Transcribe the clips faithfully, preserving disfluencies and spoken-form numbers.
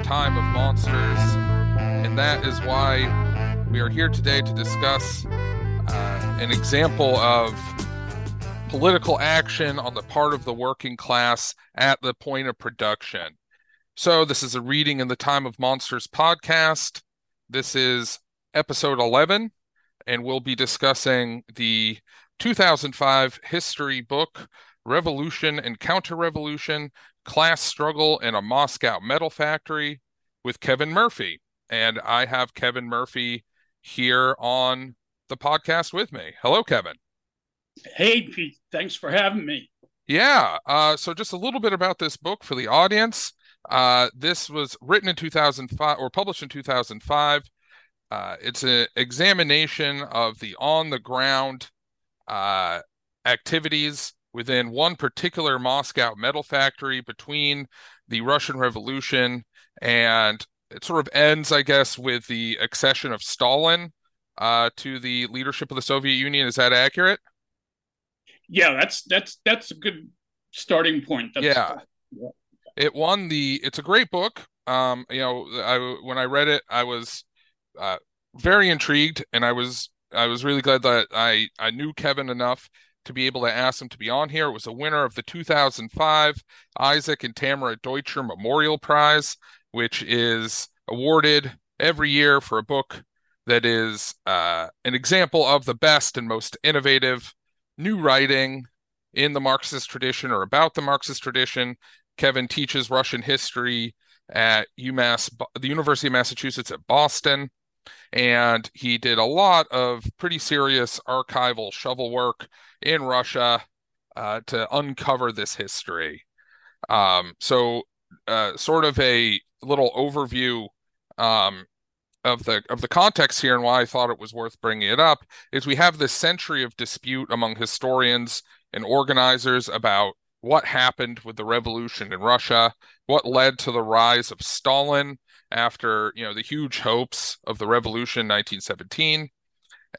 a time of monsters, and that is why we are here today to discuss uh, an example of political action on the part of the working class at the point of production. So this is a Reading in the Time of Monsters podcast. This is episode eleven, and we'll be discussing the two thousand five history book, Revolution and Counterrevolution: Class Struggle in a Moscow Metal Factory, with Kevin Murphy. And I have Kevin Murphy here on the podcast with me. Hello, Kevin. Hey, Pete. Thanks for having me. Yeah. Uh, so just a little bit about this book for the audience. Uh, this was written in two thousand five or published in two thousand five. Uh, it's an examination of the on-the-ground uh, activities within one particular Moscow metal factory between the Russian Revolution and it sort of ends, I guess, with the accession of Stalin uh, to the leadership of the Soviet Union. Is that accurate? Yeah, that's that's that's a good starting point. That's yeah. yeah, it won the. It's a great book. Um, you know, I when I read it, I was uh, very intrigued, and I was I was really glad that I I knew Kevin enough to be able to ask him to be on here. It was a winner of the two thousand five Isaac and Tamara Deutscher Memorial Prize, which is awarded every year for a book that is uh, an example of the best and most innovative new writing in the Marxist tradition or about the Marxist tradition. Kevin teaches Russian history at UMass, the University of Massachusetts at Boston, and he did a lot of pretty serious archival shovel work in Russia uh, to uncover this history. Um, so uh, sort of a little overview um, of the of the context here and why I thought it was worth bringing it up is we have this century of dispute among historians and organizers about what happened with the revolution in Russia, what led to the rise of Stalin after, you know, the huge hopes of the revolution in nineteen seventeen.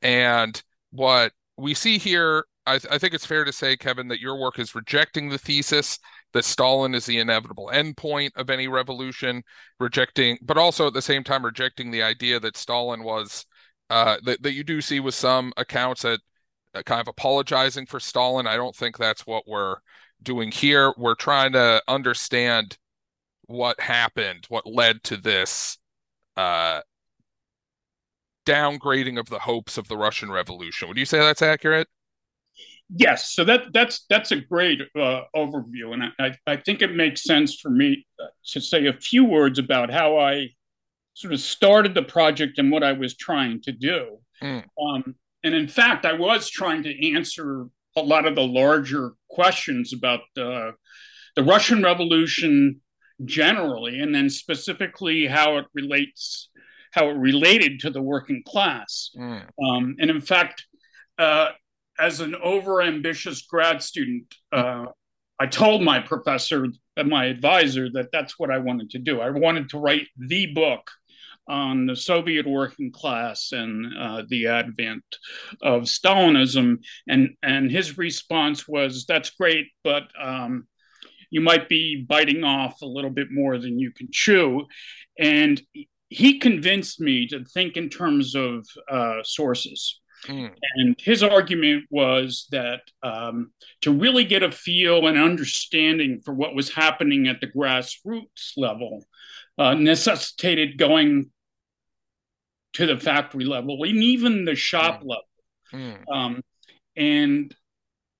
And what we see here, I, th- I think it's fair to say, Kevin, that your work is rejecting the thesis that Stalin is the inevitable endpoint of any revolution, rejecting, but also at the same time rejecting the idea that Stalin was, uh, that, that you do see with some accounts that uh, kind of apologizing for Stalin. I don't think that's what we're doing here. We're trying to understand what happened, what led to this uh, downgrading of the hopes of the Russian Revolution. Would you say that's accurate? Yes. So that that's that's a great uh, overview. And I, I think it makes sense for me to say a few words about how I sort of started the project and what I was trying to do. Mm. Um, and in fact, I was trying to answer a lot of the larger questions about uh, the Russian Revolution generally, and then specifically how it relates, how it related to the working class. Mm. Um, and in fact, uh, as an overambitious grad student, uh, I told my professor and my advisor that that's what I wanted to do. I wanted to write the book on the Soviet working class and uh, the advent of Stalinism. And, and his response was, that's great, but um, you might be biting off a little bit more than you can chew. And he convinced me to think in terms of uh, sources. Mm. And his argument was that um, to really get a feel and understanding for what was happening at the grassroots level uh, necessitated going to the factory level and even the shop mm. level. Mm. Um, and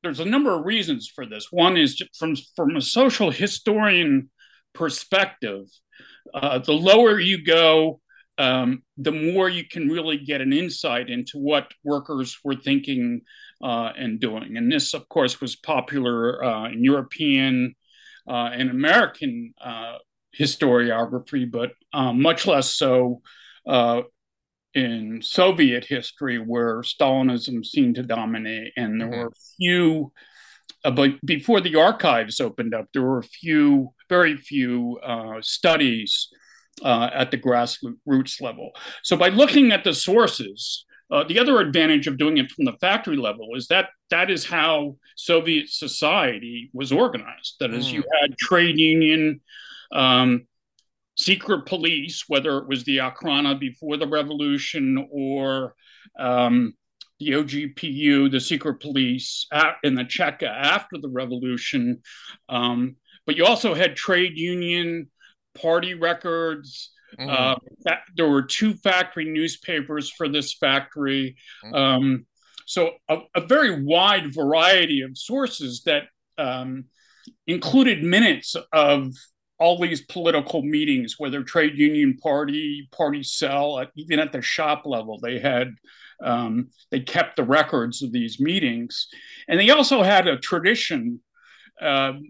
there's a number of reasons for this. One is from, from a social historian perspective, uh, the lower you go, Um, the more you can really get an insight into what workers were thinking uh, and doing. And this, of course, was popular uh, in European uh, and American uh, historiography, but um, much less so uh, in Soviet history, where Stalinism seemed to dominate. And there mm-hmm. were few, uh, but before the archives opened up, there were few, very few uh, studies Uh, at the grassroots level. So by looking at the sources, uh, the other advantage of doing it from the factory level is that that is how Soviet society was organized. That is, mm. you had trade union um, secret police, whether it was the Okhrana before the revolution or um, the O G P U, the secret police at, in the Cheka after the revolution. Um, but you also had trade union, party records. Mm-hmm. uh, that, there were two factory newspapers for this factory. Mm-hmm. Um, so a, a very wide variety of sources that um, included minutes of all these political meetings, whether trade union party, party cell, even at the shop level, they had, um, they kept the records of these meetings. And they also had a tradition, um,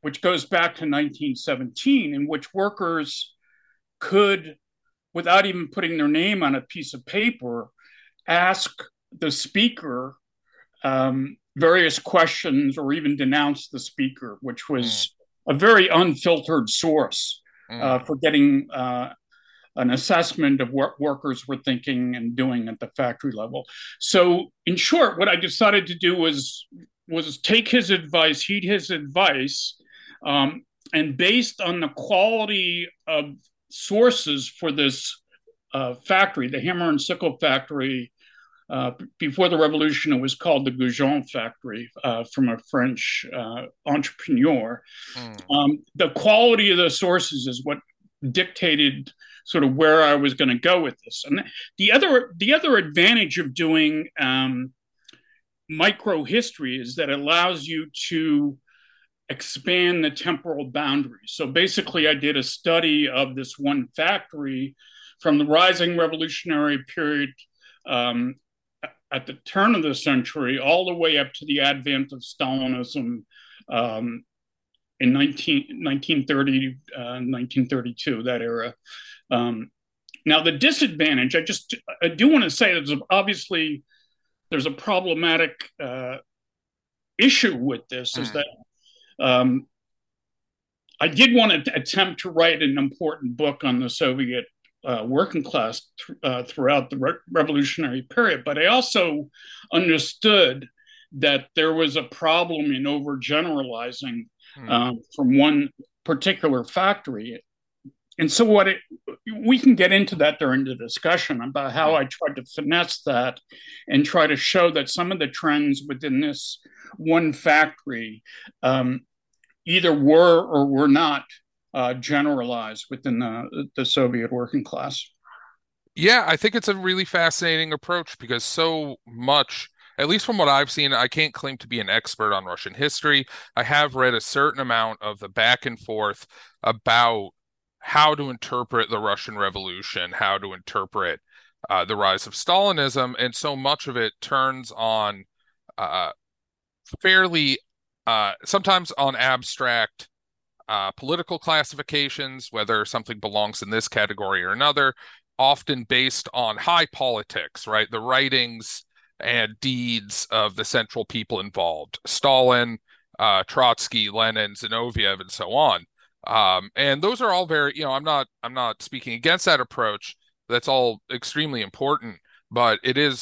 which goes back to nineteen seventeen, in which workers could, without even putting their name on a piece of paper, ask the speaker um, various questions or even denounce the speaker, which was... Mm. a very unfiltered source uh, mm. for getting uh, an assessment of what workers were thinking and doing at the factory level. So in short, what I decided to do was, was take his advice, heed his advice, um, and based on the quality of sources for this uh, factory, the hammer and sickle factory, Uh, before the revolution, it was called the Goujon factory uh, from a French uh, entrepreneur. Mm. Um, the quality of the sources is what dictated sort of where I was going to go with this. And the other the other advantage of doing um, micro history is that it allows you to expand the temporal boundaries. So basically, I did a study of this one factory from the rising revolutionary period Um, at the turn of the century, all the way up to the advent of Stalinism um, in nineteen thirty, nineteen thirty-two, that era. Um, now, the disadvantage, I just I do want to say there's obviously there's a problematic uh, issue with this, mm. is that um, I did want to attempt to write an important book on the Soviet Uh, working class th- uh, throughout the re- revolutionary period. But I also understood that there was a problem in overgeneralizing mm. um, from one particular factory. And so what it, we can get into that during the discussion about how mm. I tried to finesse that and try to show that some of the trends within this one factory um, either were or were not Uh, generalized within the, the Soviet working class. Yeah, I think it's a really fascinating approach because so much, at least from what I've seen, I can't claim to be an expert on Russian history. I have read a certain amount of the back and forth about how to interpret the Russian Revolution, how to interpret uh, the rise of Stalinism, and so much of it turns on uh, fairly, uh, sometimes on abstract Uh, political classifications, whether something belongs in this category or another, often based on high politics, right? The writings and deeds of the central people involved, Stalin, uh, Trotsky, Lenin, Zinoviev, and so on. Um, and those are all very, you know, I'm not, I'm not speaking against that approach. That's all extremely important, but it is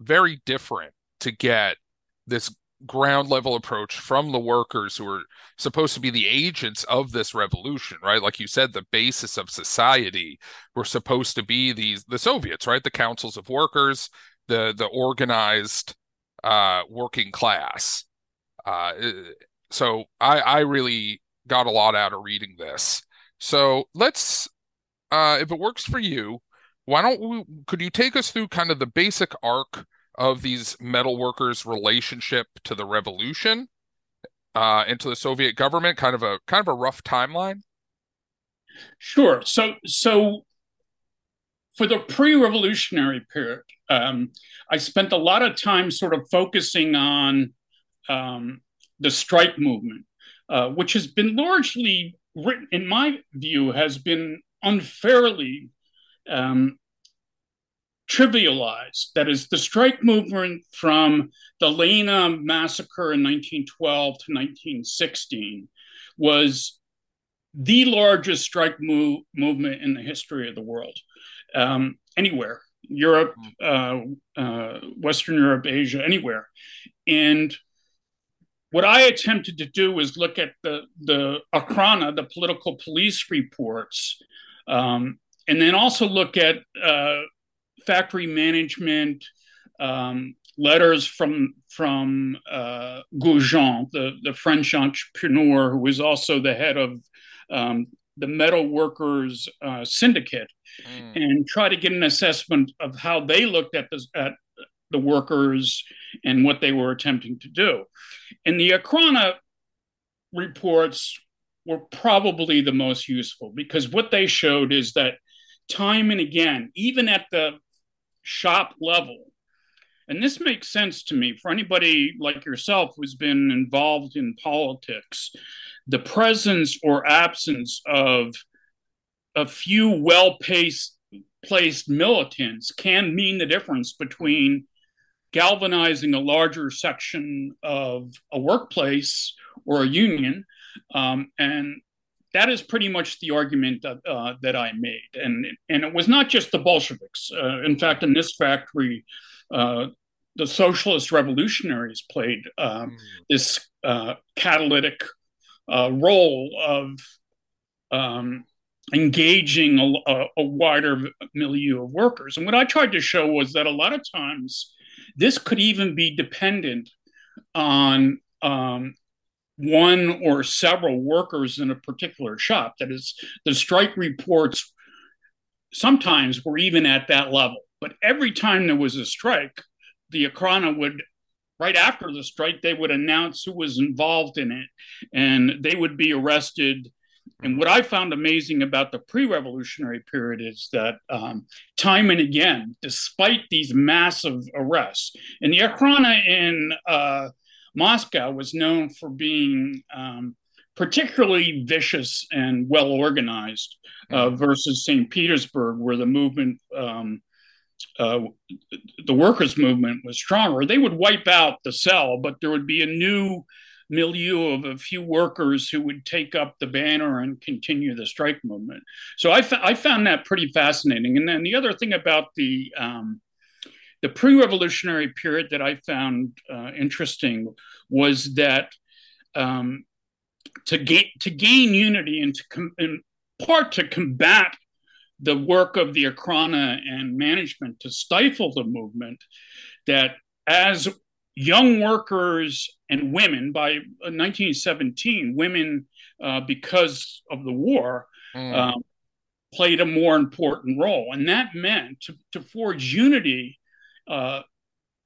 very different to get this ground level approach from the workers who are supposed to be the agents of this revolution, right? Like you said, the basis of society were supposed to be these the Soviets, right? The councils of workers, the the organized uh, working class. Uh, so I, I really got a lot out of reading this. So let's, uh, if it works for you, why don't we, could you take us through kind of the basic arc of these metal workers' relationship to the revolution uh, and to the Soviet government, kind of a kind of a rough timeline? Sure. So, so for the pre-revolutionary period, um, I spent a lot of time sort of focusing on um, the strike movement, uh, which has been largely written, in my view, has been unfairly Um, trivialized. That is, the strike movement from the Lena massacre in nineteen twelve to nineteen sixteen was the largest strike move, movement in the history of the world, um, anywhere, Europe, uh, uh, Western Europe, Asia, anywhere. And What I attempted to do was look at the, the Okhrana, the political police reports, um, and then also look at uh, factory management, um, letters from from uh, Goujon, the, the French entrepreneur who was also the head of um, the metal workers uh, syndicate, mm. and try to get an assessment of how they looked at, this, at the workers and what they were attempting to do. And the Okhrana reports were probably the most useful, because what they showed is that time and again, even at the shop level, and this makes sense to me for anybody like yourself who's been involved in politics, the presence or absence of a few well-placed placed militants can mean the difference between galvanizing a larger section of a workplace or a union. Um, and that is pretty much the argument that, uh, that I made. And, and it was not just the Bolsheviks. Uh, in fact, in this factory, Uh, the socialist revolutionaries played uh, mm. this uh, catalytic uh, role of um, engaging a, a, a wider milieu of workers. And what I tried to show was that a lot of times this could even be dependent on um, one or several workers in a particular shop. That is, the strike reports sometimes were even at that level. But every time there was a strike, the Okhrana would, right after the strike, they would announce who was involved in it, and they would be arrested. And what I found amazing about the pre-revolutionary period is that um, time and again, despite these massive arrests, and the Okhrana in uh, Moscow was known for being um, particularly vicious and well-organized uh, versus Saint Petersburg, where the movement... Um, Uh, the workers' movement was stronger. They would wipe out the cell, but there would be a new milieu of a few workers who would take up the banner and continue the strike movement. So I, fa- I found that pretty fascinating. And then the other thing about the um, the pre-revolutionary period that I found uh, interesting was that um, to gain to gain unity and to com- in part to combat the work of the Okhrana and management to stifle the movement, that as young workers and women, by nineteen seventeen, women, uh, because of the war, mm. um, played a more important role. And that meant to, to forge unity uh,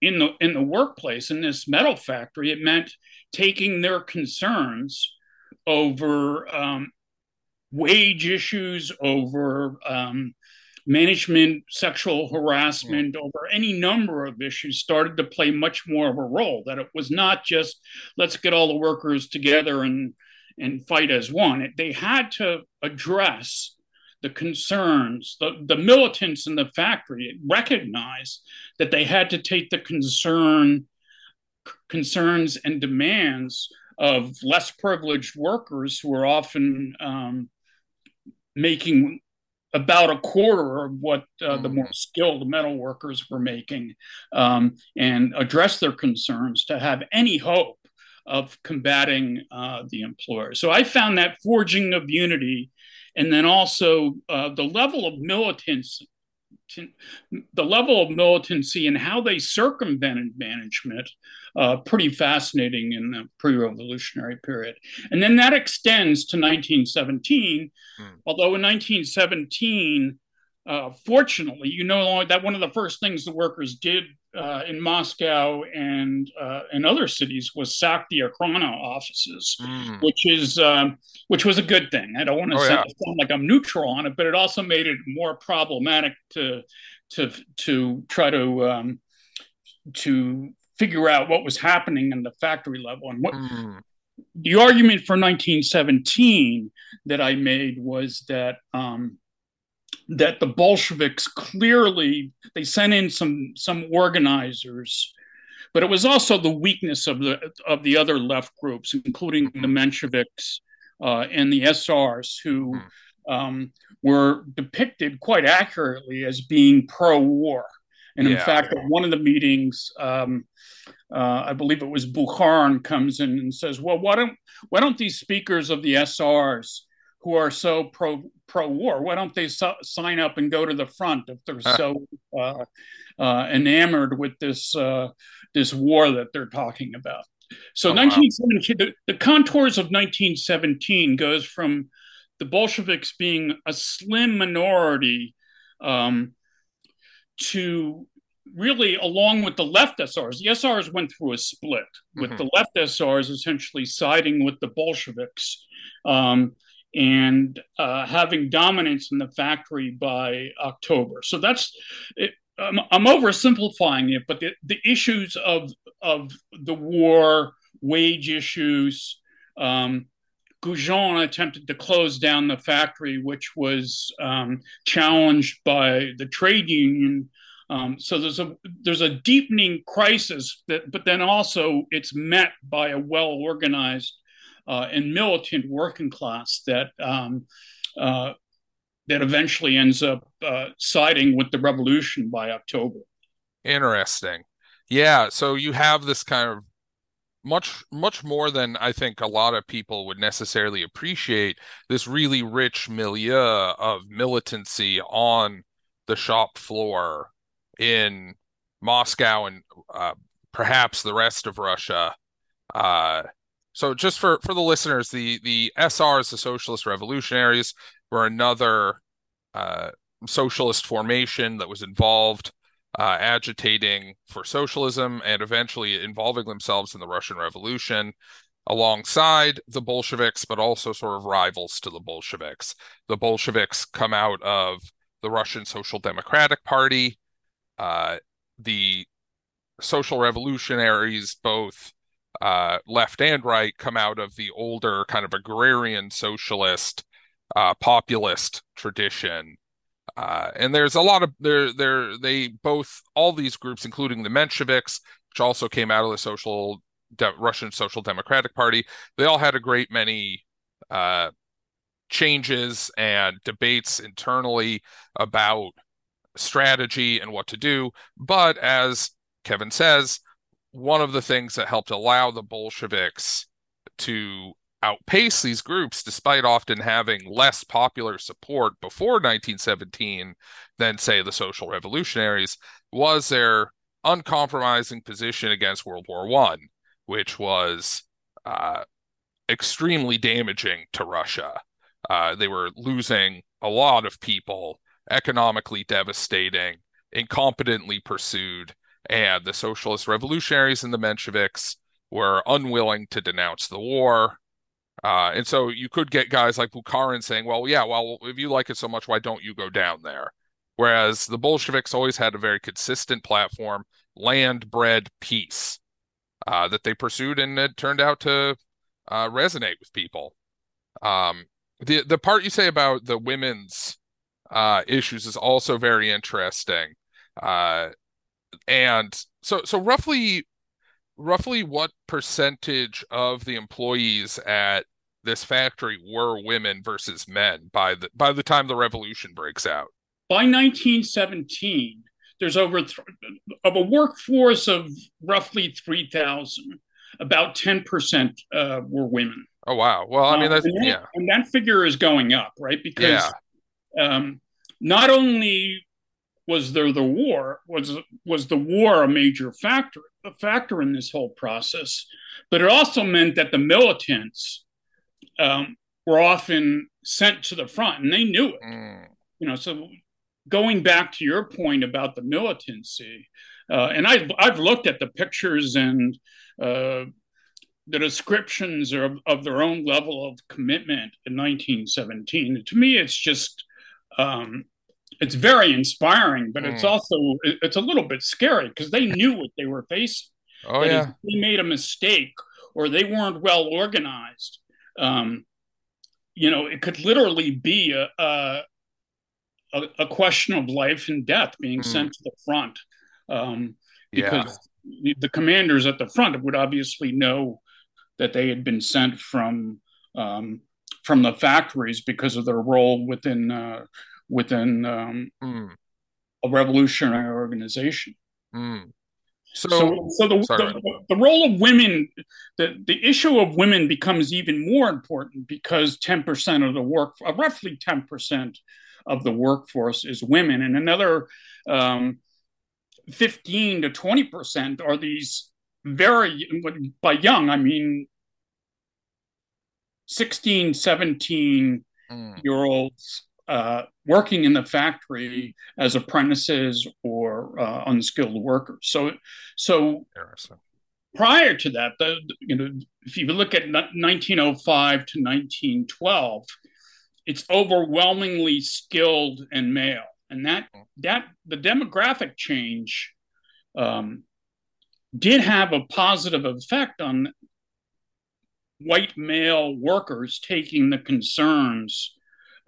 in the in the workplace, in this metal factory, it meant taking their concerns over... Um, wage issues, over um, management, sexual harassment, mm. over any number of issues started to play much more of a role, that it was not just, let's get all the workers together and, and fight as one. It, they had to address the concerns, the, the militants in the factory recognized that they had to take the concern, c- concerns and demands of less privileged workers who were often um, making about a quarter of what uh, the more skilled metal workers were making, um, and address their concerns to have any hope of combating uh, the employer. So I found that forging of unity, and then also uh, the level of militants, the level of militancy and how they circumvented management, uh, pretty fascinating in the pre-revolutionary period. And then that extends to nineteen seventeen, mm. although in nineteen seventeen, uh, fortunately, you no longer, that one of the first things the workers did uh, in Moscow and uh, in other cities was sack the Okhrana offices, mm. which is um, which was a good thing. I don't want to oh, sound yeah. like I'm neutral on it, but it also made it more problematic to to to try to um, to figure out what was happening in the factory level. And what mm. the argument for nineteen seventeen that I made was that. Um, that the Bolsheviks clearly, they sent in some some organizers, but it was also the weakness of the of the other left groups, including the Mensheviks uh, and the S Rs, who um, were depicted quite accurately as being pro-war. And yeah. in fact, at one of the meetings, um, uh, I believe it was Bukharin, comes in and says, well, why don't why don't these speakers of the S Rs who are so pro pro war, why don't they so sign up and go to the front if they're so uh, uh, enamored with this uh, this war that they're talking about? So, oh, nineteen seventeen, wow. the, the contours of nineteen seventeen goes from the Bolsheviks being a slim minority um, to really, along with the left S Rs, the S Rs went through a split, with mm-hmm. the left S Rs essentially siding with the Bolsheviks um, and uh, having dominance in the factory by October. So that's it. I'm, I'm oversimplifying it, but the, the issues of of the war, wage issues, um, Goujon attempted to close down the factory, which was um, challenged by the trade union. Um, so there's a there's a deepening crisis, that, but then also it's met by a well-organized uh, and militant working class that um, uh, that eventually ends up uh, siding with the revolution by October. Interesting. Yeah, so you have this kind of much, much more than I think a lot of people would necessarily appreciate, this really rich milieu of militancy on the shop floor in Moscow and uh, perhaps the rest of Russia. Uh, so just for, for the listeners, the, the S Rs, the Socialist Revolutionaries, were another uh, socialist formation that was involved uh, agitating for socialism and eventually involving themselves in the Russian Revolution alongside the Bolsheviks, but also sort of rivals to the Bolsheviks. The Bolsheviks come out of the Russian Social Democratic Party. Uh, the Social Revolutionaries, both uh, left and right, come out of the older kind of agrarian socialist Uh, populist tradition, uh, and there's a lot of there. There, they both all these groups, including the Mensheviks, which also came out of the social de- Russian Social Democratic Party. They all had a great many uh, changes and debates internally about strategy and what to do. But as Kevin says, one of the things that helped allow the Bolsheviks to outpace these groups, despite often having less popular support before nineteen seventeen than, say, the Social Revolutionaries, was their uncompromising position against World War One, which was uh, extremely damaging to Russia. Uh, they were losing a lot of people, economically devastating, incompetently pursued, and the Socialist Revolutionaries and the Mensheviks were unwilling to denounce the war. Uh, and so you could get guys like Bukharin saying, well, yeah, well, if you like it so much, why don't you go down there? Whereas the Bolsheviks always had a very consistent platform, land-bred peace, uh, that they pursued, and it turned out to uh, resonate with people. Um, the the part you say about the women's uh, issues is also very interesting. Uh, and so so roughly... Roughly what percentage of the employees at this factory were women versus men by the by the time the revolution breaks out? By nineteen seventeen, there's over th- of a workforce of roughly three thousand, about ten percent uh, were women. Oh, wow. Well, I mean, that's, um, and that, yeah. And that figure is going up, right? Because yeah. um, not only was there the war, was was the war a major factor? A factor in this whole process, but it also meant that the militants um, were often sent to the front, and they knew it. Mm. You know, so going back to your point about the militancy, uh, and I've I've looked at the pictures and uh, the descriptions of, of their own level of commitment in nineteen seventeen. And to me, it's just um, it's very inspiring, but it's mm. also, it's a little bit scary because they knew what they were facing. Oh, that yeah. If they made a mistake or they weren't well organized, Um, you know, it could literally be a a, a question of life and death being mm. sent to the front. Um, because yeah. the commanders at the front would obviously know that they had been sent from, um, from the factories because of their role within uh within um, mm. a revolutionary organization. Mm. So, so, so the, the, the role of women, the, the issue of women becomes even more important because ten percent of the work, roughly ten percent of the workforce is women. And another um, fifteen to twenty percent are these very, by young, I mean, sixteen, seventeen mm. year olds uh, working in the factory as apprentices or uh, unskilled workers. So, so prior to that, the, you know, if you look at nineteen oh five to nineteen twelve, it's overwhelmingly skilled and male, and that that the demographic change um, did have a positive effect on white male workers taking the concerns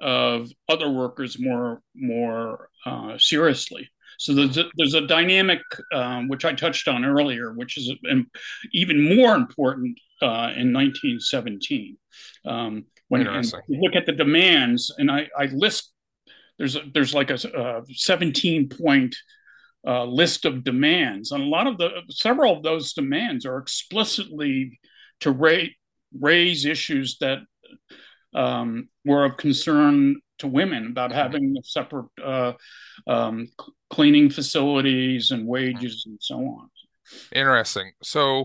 of other workers more more uh, seriously. So there's a, there's a dynamic um, which I touched on earlier, which is even more important uh, in nineteen seventeen. Um, when you look at the demands, and I, I list there's a, there's like a, a seventeen point uh, list of demands, and a lot of the several of those demands are explicitly to rate. raise issues that um, were of concern to women about having separate uh, um, cleaning facilities and wages and so on. Interesting. So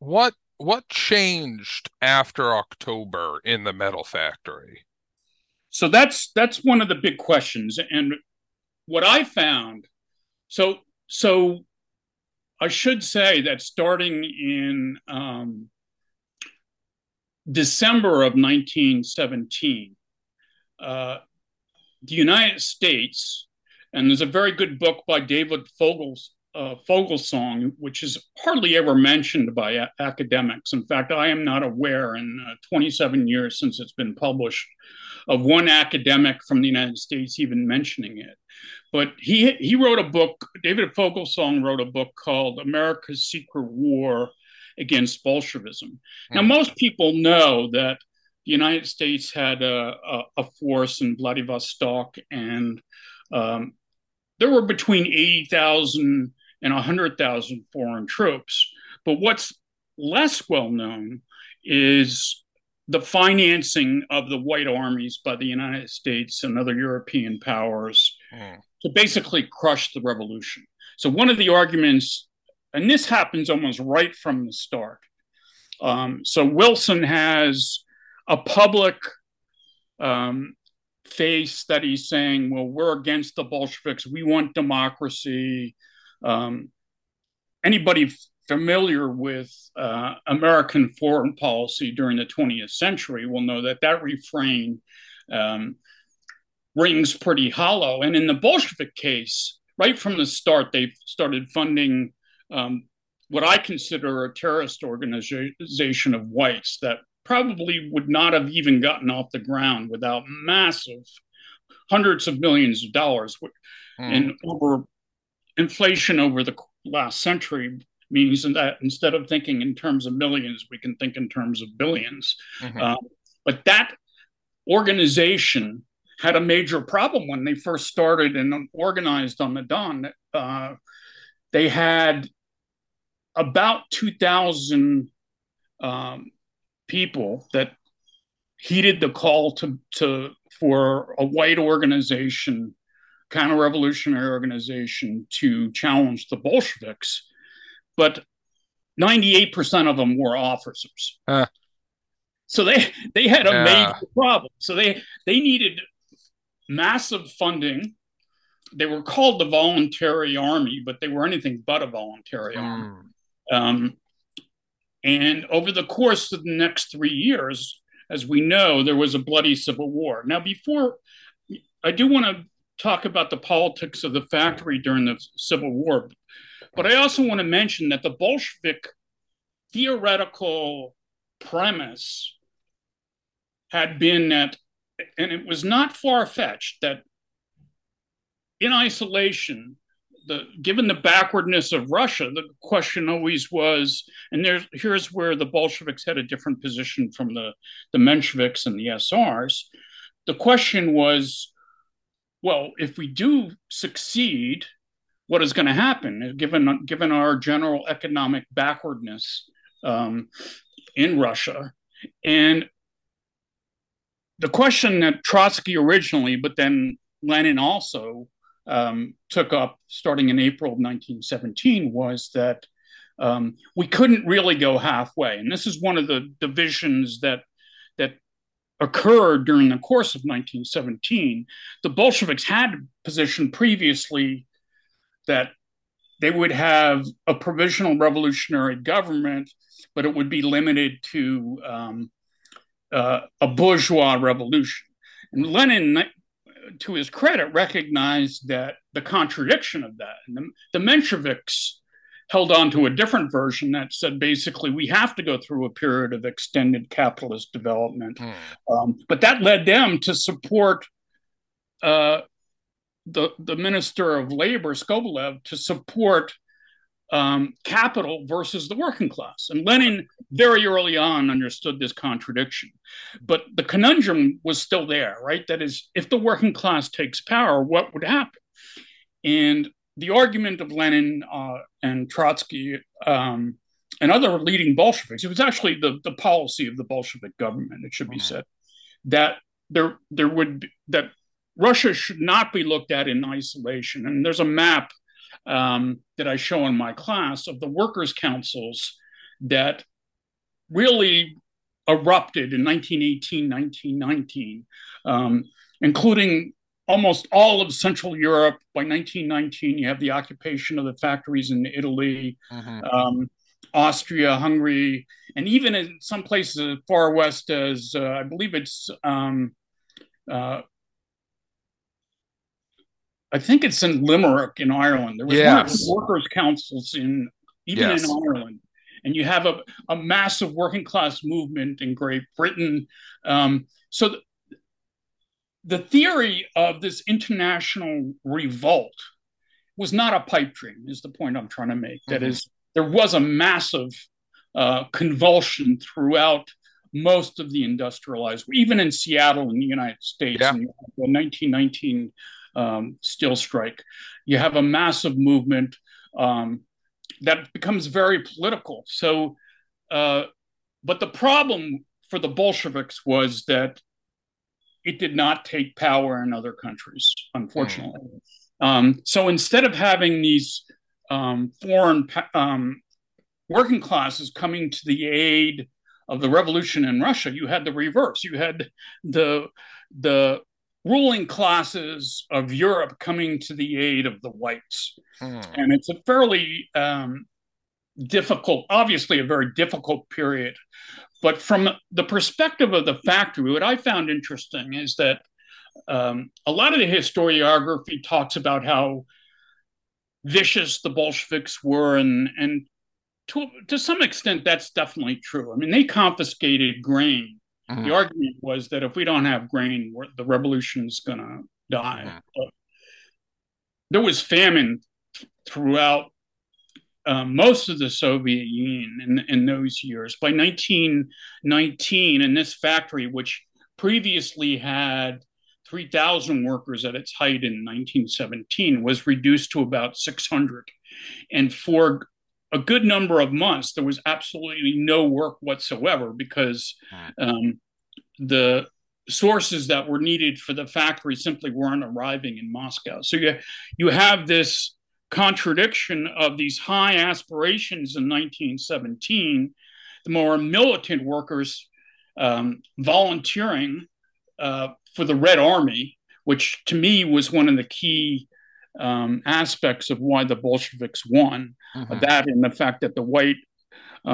what what changed after October in the metal factory? So that's that's one of the big questions. And what I found, so so I should say that starting in um, December of nineteen seventeen, uh, the United States, and there's a very good book by David Fogels, uh, Fogelsong, which is hardly ever mentioned by a- academics. In fact, I am not aware in uh, twenty-seven years since it's been published of one academic from the United States even mentioning it. But he, he wrote a book, David Fogelsong wrote a book called America's Secret War Against Bolshevism. Now, most people know that the United States had a, a, a force in Vladivostok, and um, there were between eighty thousand and one hundred thousand foreign troops. But what's less well known is the financing of the White Armies by the United States and other European powers mm. to basically crush the revolution. So one of the arguments, and this happens almost right from the start. Um, so Wilson has a public um, face that he's saying, well, we're against the Bolsheviks. We want democracy. Um, anybody familiar with uh, American foreign policy during the twentieth century will know that that refrain um, rings pretty hollow. And in the Bolshevik case, right from the start, they started funding Um, what I consider a terrorist organization of whites that probably would not have even gotten off the ground without massive hundreds of millions of dollars. Mm. And over inflation over the last century means that instead of thinking in terms of millions, we can think in terms of billions. Mm-hmm. Um, but that organization had a major problem when they first started and organized on the Don. Uh, They had about two thousand um, people that heeded the call to, to for a white organization, counter-revolutionary organization, to challenge the Bolsheviks, but ninety-eight percent of them were officers. Huh. So they they had a yeah. major problem. So they they needed massive funding. They were called the Voluntary Army, but they were anything but a voluntary mm. army. Um, and over the course of the next three years, as we know, there was a bloody civil war. Now, before, I do want to talk about the politics of the factory during the Civil War, but I also want to mention that the Bolshevik theoretical premise had been that, and it was not far-fetched, that in isolation, the, given the backwardness of Russia, the question always was, and there's, here's where the Bolsheviks had a different position from the, the Mensheviks and the S Rs. The question was, well, if we do succeed, what is going to happen, given given our general economic backwardness um, in Russia. And the question that Trotsky originally, but then Lenin also um, took up starting in April of nineteen seventeen, was that um, we couldn't really go halfway. And this is one of the divisions that that occurred during the course of nineteen seventeen. The Bolsheviks had positioned previously that they would have a provisional revolutionary government, but it would be limited to um, uh, a bourgeois revolution. And Lenin, to his credit, recognized that the contradiction of that. And the, the Mensheviks held on to a different version that said, basically, we have to go through a period of extended capitalist development. Mm. Um, but that led them to support uh, the, the Minister of Labor, Skobelev, to support Um, capital versus the working class. And Lenin very early on understood this contradiction. But the conundrum was still there, right? That is, if the working class takes power, what would happen? And the argument of Lenin uh, and Trotsky um, and other leading Bolsheviks, it was actually the, the policy of the Bolshevik government, it should be said, that there, there would be, that Russia should not be looked at in isolation. And there's a map Um, that I show in my class of the workers' councils that really erupted in nineteen eighteen, nineteen nineteen, um, including almost all of Central Europe. By nineteen nineteen, you have the occupation of the factories in Italy, uh-huh. um, Austria, Hungary, and even in some places as far west as, uh, I believe it's, um, uh, I think it's in Limerick in Ireland. There was yes. one of the workers' councils in even yes. in Ireland. And you have a, a massive working class movement in Great Britain. Um, so th the theory of this international revolt was not a pipe dream, is the point I'm trying to make. Mm-hmm. That is, there was a massive uh, convulsion throughout most of the industrialized, even in Seattle in the United States yeah. in the nineteen nineteen Um, steel strike. You have a massive movement um, that becomes very political. So, uh, but the problem for the Bolsheviks was that it did not take power in other countries, unfortunately. Mm. Um, so instead of having these um, foreign um, working classes coming to the aid of the revolution in Russia, you had the reverse. You had the the ruling classes of Europe coming to the aid of the whites. Hmm. And it's a fairly um, difficult, obviously a very difficult period. But from the perspective of the factory, what I found interesting is that um, a lot of the historiography talks about how vicious the Bolsheviks were. And, and to, to some extent, that's definitely true. I mean, they confiscated grain. Mm-hmm. The argument was that if we don't have grain, we're, the revolution's going to die. Mm-hmm. But there was famine throughout uh, most of the Soviet Union in, in those years. By nineteen nineteen, in this factory, which previously had three thousand workers at its height in nineteen seventeen, was reduced to about six hundred. And for a good number of months, there was absolutely no work whatsoever because um, the sources that were needed for the factory simply weren't arriving in Moscow. So you, you have this contradiction of these high aspirations in nineteen seventeen, the more militant workers um, volunteering uh, for the Red Army, which to me was one of the key Um, aspects of why the Bolsheviks won, mm-hmm. that and the fact that the white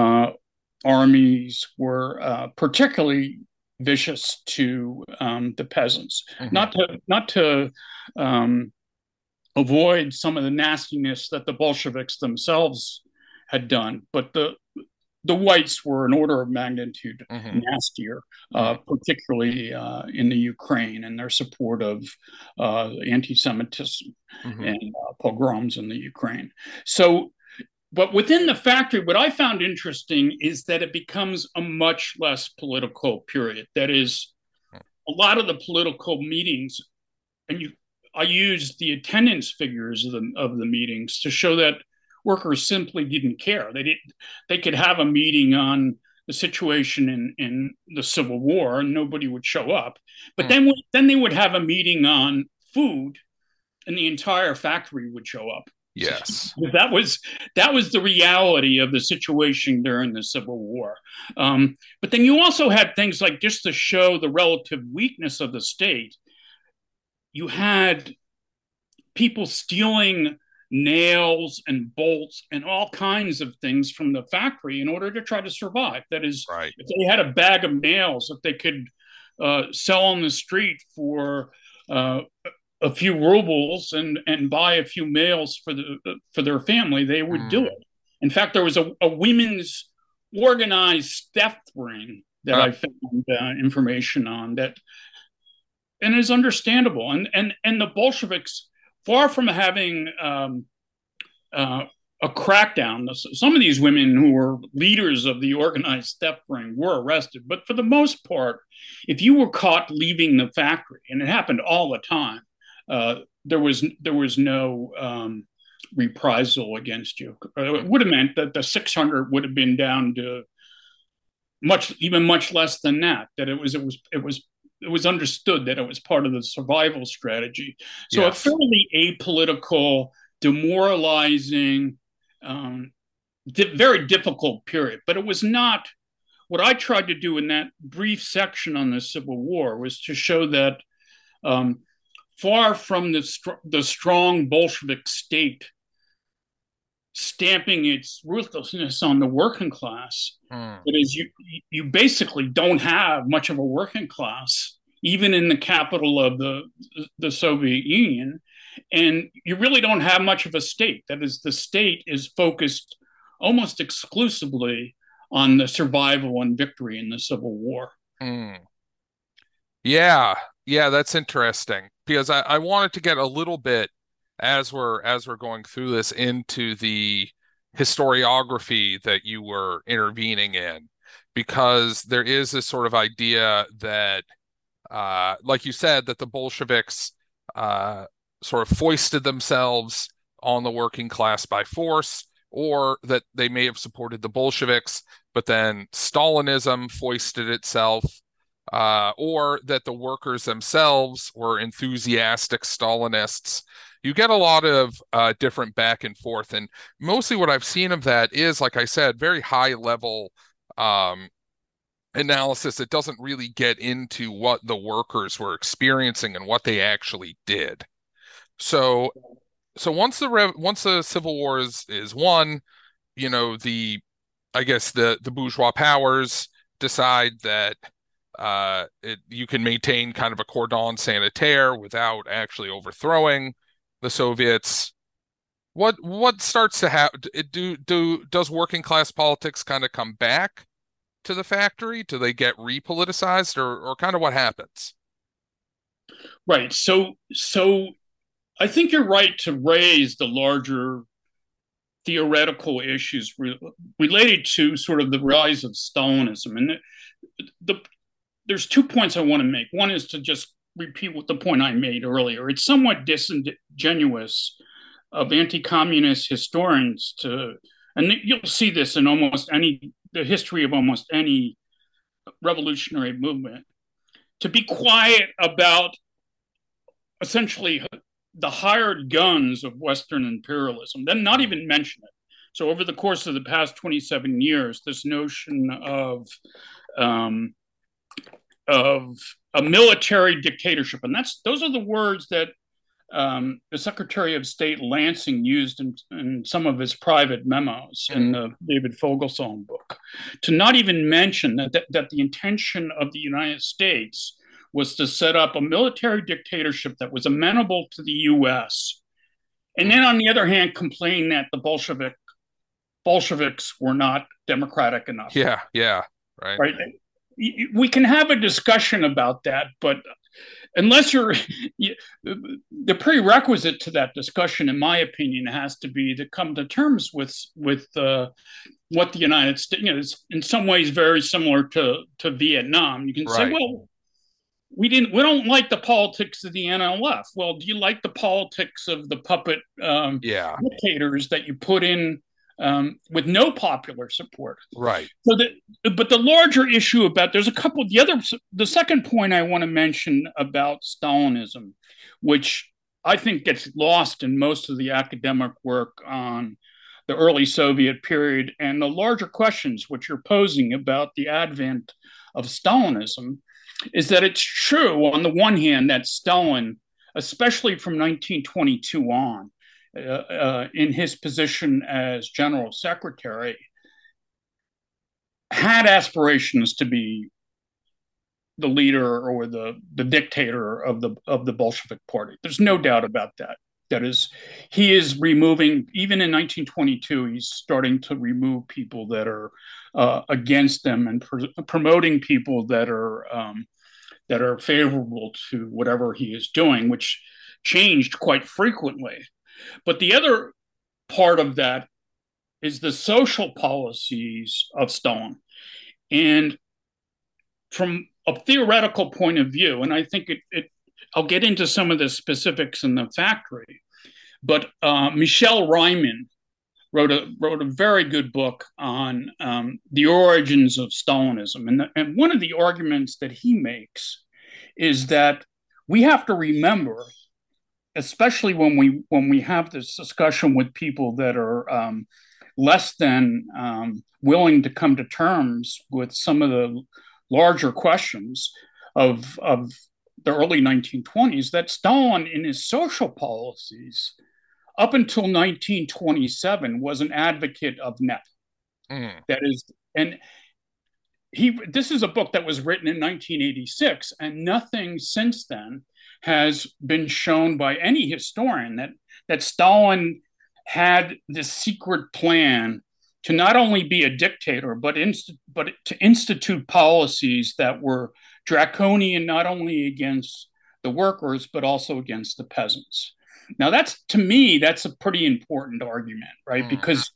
uh, armies were uh, particularly vicious to um, the peasants. Mm-hmm. Not to not to um, avoid some of the nastiness that the Bolsheviks themselves had done, but the the whites were an order of magnitude mm-hmm. nastier, uh, mm-hmm. particularly uh, in the Ukraine and their support of uh, anti-Semitism mm-hmm. and uh, pogroms in the Ukraine. So, but within the factory, what I found interesting is that it becomes a much less political period. That is, a lot of the political meetings, and you, I used the attendance figures of the, of the meetings to show that workers simply didn't care. They did, they could have a meeting on the situation in, in the Civil War and nobody would show up. But mm. then, then they would have a meeting on food and the entire factory would show up. Yes, that was that was the reality of the situation during the Civil War. Um, but then you also had things like, just to show the relative weakness of the state, you had people stealing nails and bolts and all kinds of things from the factory in order to try to survive. That is, right. If they had a bag of nails that they could uh, sell on the street for uh, a few rubles and, and buy a few meals for the for their family, they would mm. do it. In fact, there was a, a women's organized theft ring that uh. I found uh, information on that, and is understandable. And and and the Bolsheviks, far from having um, uh, a crackdown, some of these women who were leaders of the organized theft ring were arrested. But for the most part, if you were caught leaving the factory, and it happened all the time, Uh, there was there was no um, reprisal against you. It would have meant that the six hundred would have been down to much, even much less than that. That it was it was it was it was understood that it was part of the survival strategy. So yes. A fairly apolitical, demoralizing, um, di- very difficult period. But it was not. What I tried to do in that brief section on the Civil War was to show that. Um, Far from the, str- the strong Bolshevik state stamping its ruthlessness on the working class, mm. it is you, you basically don't have much of a working class, even in the capital of the, the Soviet Union. And you really don't have much of a state. That is, the state is focused almost exclusively on the survival and victory in the Civil War. Mm. Yeah. Yeah, that's interesting, because I, I wanted to get a little bit, as we're as we're going through this, into the historiography that you were intervening in, because there is this sort of idea that, uh, like you said, that the Bolsheviks uh, sort of foisted themselves on the working class by force, or that they may have supported the Bolsheviks, but then Stalinism foisted itself. Uh, or that the workers themselves were enthusiastic Stalinists. You get a lot of uh, different back and forth. And mostly what I've seen of that is, like I said, very high level um, analysis that doesn't really get into what the workers were experiencing and what they actually did. So so once the rev- once the Civil War is, is won, you know, the I guess the, the bourgeois powers decide that Uh, it, you can maintain kind of a cordon sanitaire without actually overthrowing the Soviets. What what starts to happen? Do do does working class politics kind of come back to the factory? Do they get repoliticized, or or kind of what happens? Right. So so I think you're right to raise the larger theoretical issues re- related to sort of the rise of Stalinism and the. the There's two points I want to make. One is to just repeat what the point I made earlier. It's somewhat disingenuous of anti-communist historians to, and you'll see this in almost any, the history of almost any revolutionary movement, to be quiet about essentially the hired guns of Western imperialism, then not even mention it. So over the course of the past twenty-seven years, this notion of, um, of a military dictatorship. And that's those are the words that um, the Secretary of State Lansing used in, in some of his private memos mm-hmm. in the David Fogelsong book, to not even mention that, that that the intention of the United States was to set up a military dictatorship that was amenable to the U S. And then on the other hand, complain that the Bolshevik Bolsheviks were not democratic enough. Yeah, yeah, right. Right. We can have a discussion about that, but unless you're, you, the prerequisite to that discussion, in my opinion, has to be to come to terms with with uh, what the United States, you know, is in some ways very similar to, to Vietnam. You can right. say, well, we didn't, we don't like the politics of the N L F. Well, do you like the politics of the puppet um, yeah. dictators that you put in um, with no popular support? Right. So that, but the larger issue about, there's a couple of the other, the second point I want to mention about Stalinism, which I think gets lost in most of the academic work on the early Soviet period and the larger questions which you're posing about the advent of Stalinism, is that it's true on the one hand that Stalin, especially from nineteen twenty-two on, uh, uh, in his position as general secretary, had aspirations to be the leader or the, the dictator of the of the Bolshevik Party. There's no doubt about that. That is, he is removing, even in nineteen twenty-two, he's starting to remove people that are uh, against them and pr promoting people that are um, that are favorable to whatever he is doing, which changed quite frequently. But the other part of that is the social policies of Stalin. And from a theoretical point of view, and I think it, it I'll get into some of the specifics in the factory, but uh, Michel Ryman wrote a wrote a very good book on um, the origins of Stalinism, and the, and one of the arguments that he makes is that we have to remember, especially when we when we have this discussion with people that are um, less than um, willing to come to terms with some of the larger questions of of the early nineteen twenties, that Stalin in his social policies up until nineteen twenty-seven was an advocate of N E P. Mm. That is, and he, this is a book that was written in nineteen eighty-six, and nothing since then has been shown by any historian that, that Stalin had this secret plan to not only be a dictator, but, inst but to institute policies that were draconian, not only against the workers, but also against the peasants. Now that's, to me, that's a pretty important argument, right? Mm. Because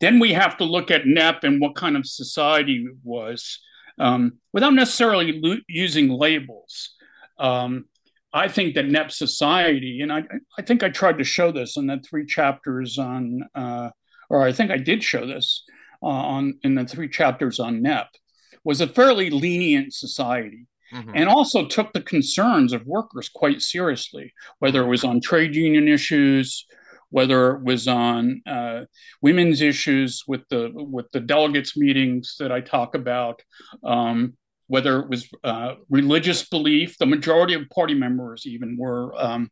then we have to look at N E P and what kind of society it was um, without necessarily using labels. Um, I think that N E P society, and I, I think I tried to show this in the three chapters on, uh, or I think I did show this uh, on in the three chapters on N E P, was a fairly lenient society. Mm-hmm. And also took the concerns of workers quite seriously, whether it was on trade union issues, whether it was on uh, women's issues with the with the delegates meetings that I talk about, um, whether it was uh, religious belief. The majority of party members even were um,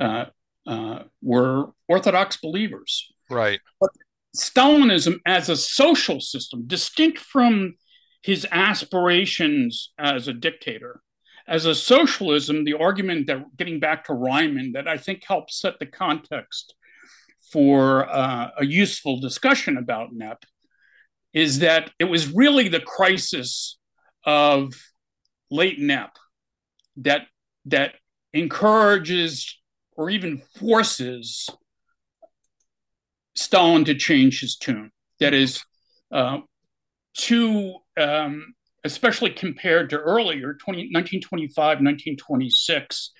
uh, uh, were Orthodox believers. Right. But Stalinism as a social system, distinct from his aspirations as a dictator, as a socialism, the argument that, getting back to Ryman, that I think helps set the context for uh, a useful discussion about N E P, is that it was really the crisis of late N E P that, that encourages or even forces Stalin to change his tune. That is, uh, to Um, especially compared to earlier, nineteen twenty-five, nineteen twenty-six,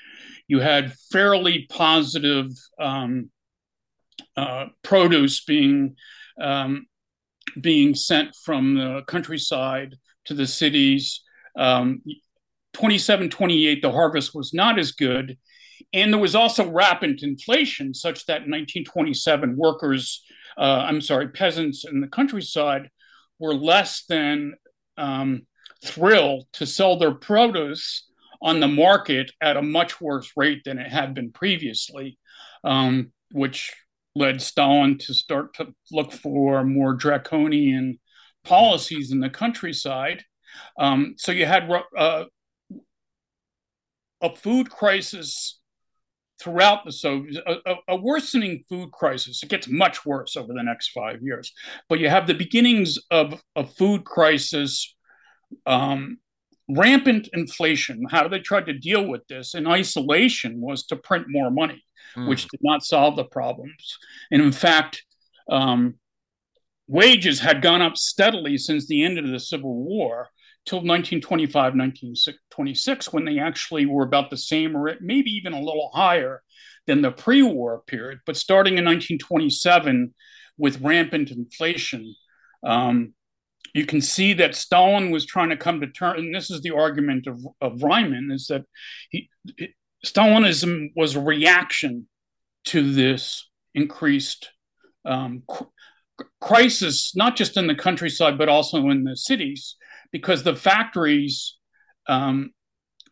you had fairly positive um, uh, produce being, um, being sent from the countryside to the cities. Um, twenty-seven, twenty-eight, the harvest was not as good. And there was also rampant inflation such that in nineteen twenty-seven, workers, uh, I'm sorry, peasants in the countryside were less than Um, thrilled to sell their produce on the market at a much worse rate than it had been previously, um, which led Stalin to start to look for more draconian policies in the countryside. Um, so you had uh, a food crisis throughout the Soviet, a, a worsening food crisis. It gets much worse over the next five years. But you have the beginnings of a food crisis, um, rampant inflation. How they tried to deal with this in isolation was to print more money, mm. which did not solve the problems. And in fact, um, wages had gone up steadily since the end of the Civil War till nineteen twenty-five, nineteen twenty-six, when they actually were about the same or maybe even a little higher than the pre-war period. But starting in nineteen twenty-seven with rampant inflation, um, you can see that Stalin was trying to come to terms, and this is the argument of, of Ryman, is that he, it, Stalinism was a reaction to this increased um, cr crisis, not just in the countryside, but also in the cities, because the factories, um,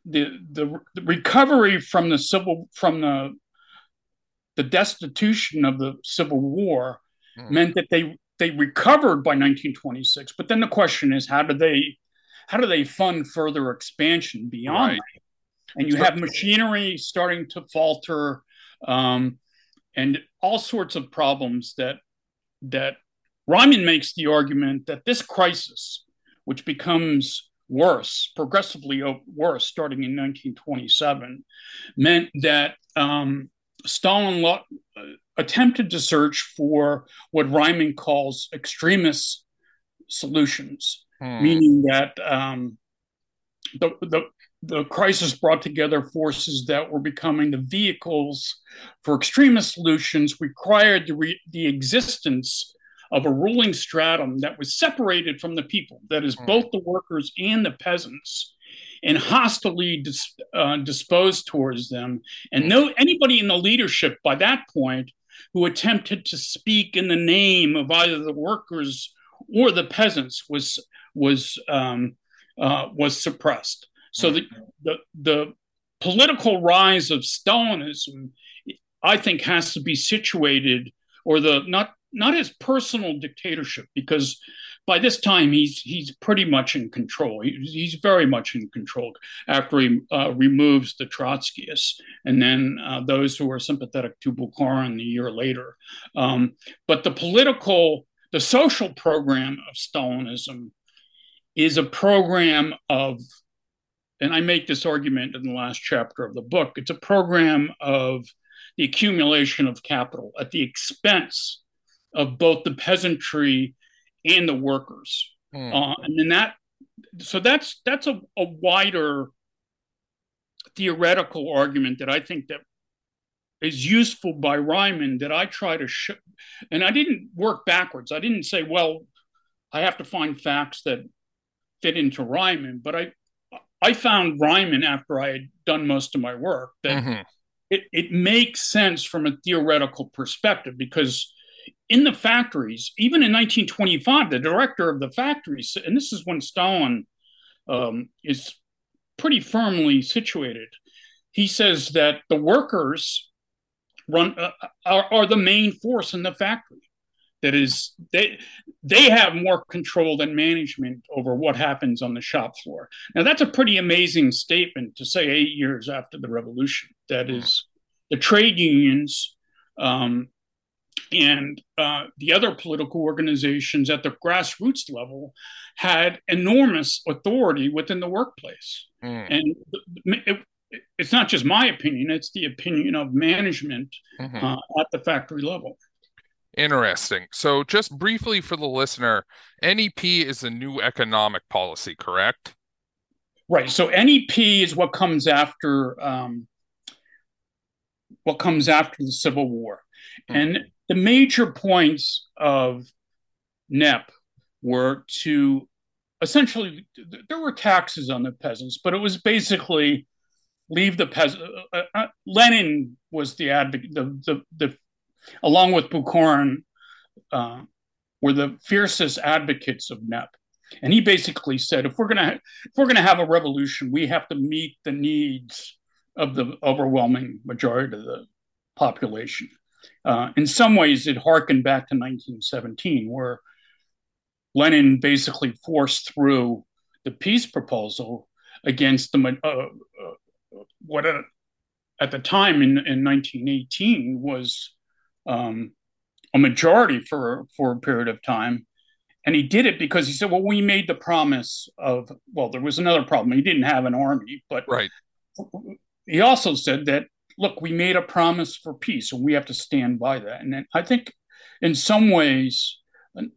the, the the recovery from the civil from the the destitution of the Civil War mm. meant that they they recovered by nineteen twenty-six. But then the question is, how do they how do they fund further expansion beyond right. that? And you have machinery starting to falter, um, and all sorts of problems that that Ryman makes the argument that this crisis, which becomes worse, progressively worse, starting in nineteen twenty-seven, meant that um, Stalin uh, attempted to search for what Ryman calls extremist solutions, hmm. meaning that um, the, the, the crisis brought together forces that were becoming the vehicles for extremist solutions, required the, re the existence of a ruling stratum that was separated from the people, that is both the workers and the peasants, and hostilely dis uh, disposed towards them. And no anybody in the leadership by that point who attempted to speak in the name of either the workers or the peasants was was um, uh, was suppressed. So the, the the political rise of Stalinism, I think, has to be situated, or the not. Not his personal dictatorship, because by this time he's he's pretty much in control. He, he's very much in control after he uh, removes the Trotskyists and then uh, those who are sympathetic to Bukharin a year later. Um, but the political, the social program of Stalinism is a program of, and I make this argument in the last chapter of the book, it's a program of the accumulation of capital at the expense of both the peasantry and the workers. Mm. Uh, and then that, so that's, that's a, a wider theoretical argument that I think that is useful by Ryman, that I try to show, and I didn't work backwards. I didn't say, well, I have to find facts that fit into Ryman, but I, I found Ryman after I had done most of my work, that mm-hmm. it, it makes sense from a theoretical perspective, because in the factories, even in nineteen twenty-five, the director of the factories, and this is when Stalin um, is pretty firmly situated, he says that the workers run uh, are, are the main force in the factory. That is, they they have more control than management over what happens on the shop floor. Now, that's a pretty amazing statement to say eight years after the revolution. That is, the trade unions Um, and uh, the other political organizations at the grassroots level had enormous authority within the workplace. Mm. And it, it, it's not just my opinion, it's the opinion of management mm-hmm. uh, at the factory level. Interesting. So just briefly for the listener, N E P is the New Economic Policy, correct? Right. So N E P is what comes after, um, what comes after the Civil War. Mm. And the major points of N E P were to essentially, there were taxes on the peasants, but it was basically leave the peasant. Uh, uh, Lenin was the advocate, the, the, the, along with Bukharin, uh, were the fiercest advocates of N E P, and he basically said, if we're gonna if we're gonna have a revolution, we have to meet the needs of the overwhelming majority of the population. Uh, in some ways, it harkened back to nineteen seventeen, where Lenin basically forced through the peace proposal against the uh, uh, what uh, at the time in, in nineteen eighteen was um, a majority for, for a period of time. And he did it because he said, well, we made the promise of, well, there was another problem. He didn't have an army, but right. he also said that, look, we made a promise for peace, and we have to stand by that. And then I think in some ways,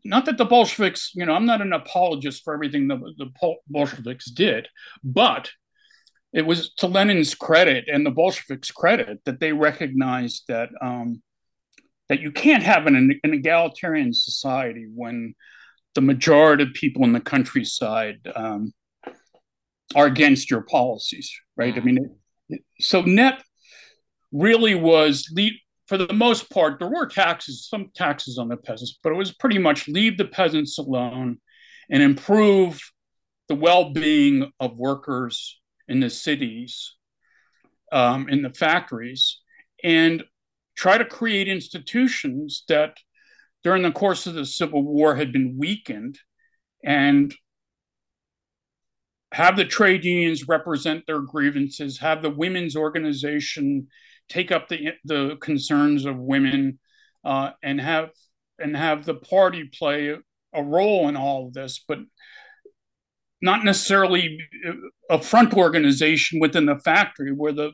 Not that the Bolsheviks, you know, I'm not an apologist for everything the, the Bolsheviks did, but it was to Lenin's credit and the Bolsheviks' credit that they recognized that um, that you can't have an, an egalitarian society when the majority of people in the countryside um, are against your policies, right? I mean, it, so net really was lead. For the most part, there were taxes, some taxes on the peasants, but it was pretty much leave the peasants alone and improve the well-being of workers in the cities, um, in the factories, and try to create institutions that during the course of the Civil War had been weakened, and have the trade unions represent their grievances, have the women's organization take up the the concerns of women, uh, and have and have the party play a role in all of this, but not necessarily a front organization within the factory where the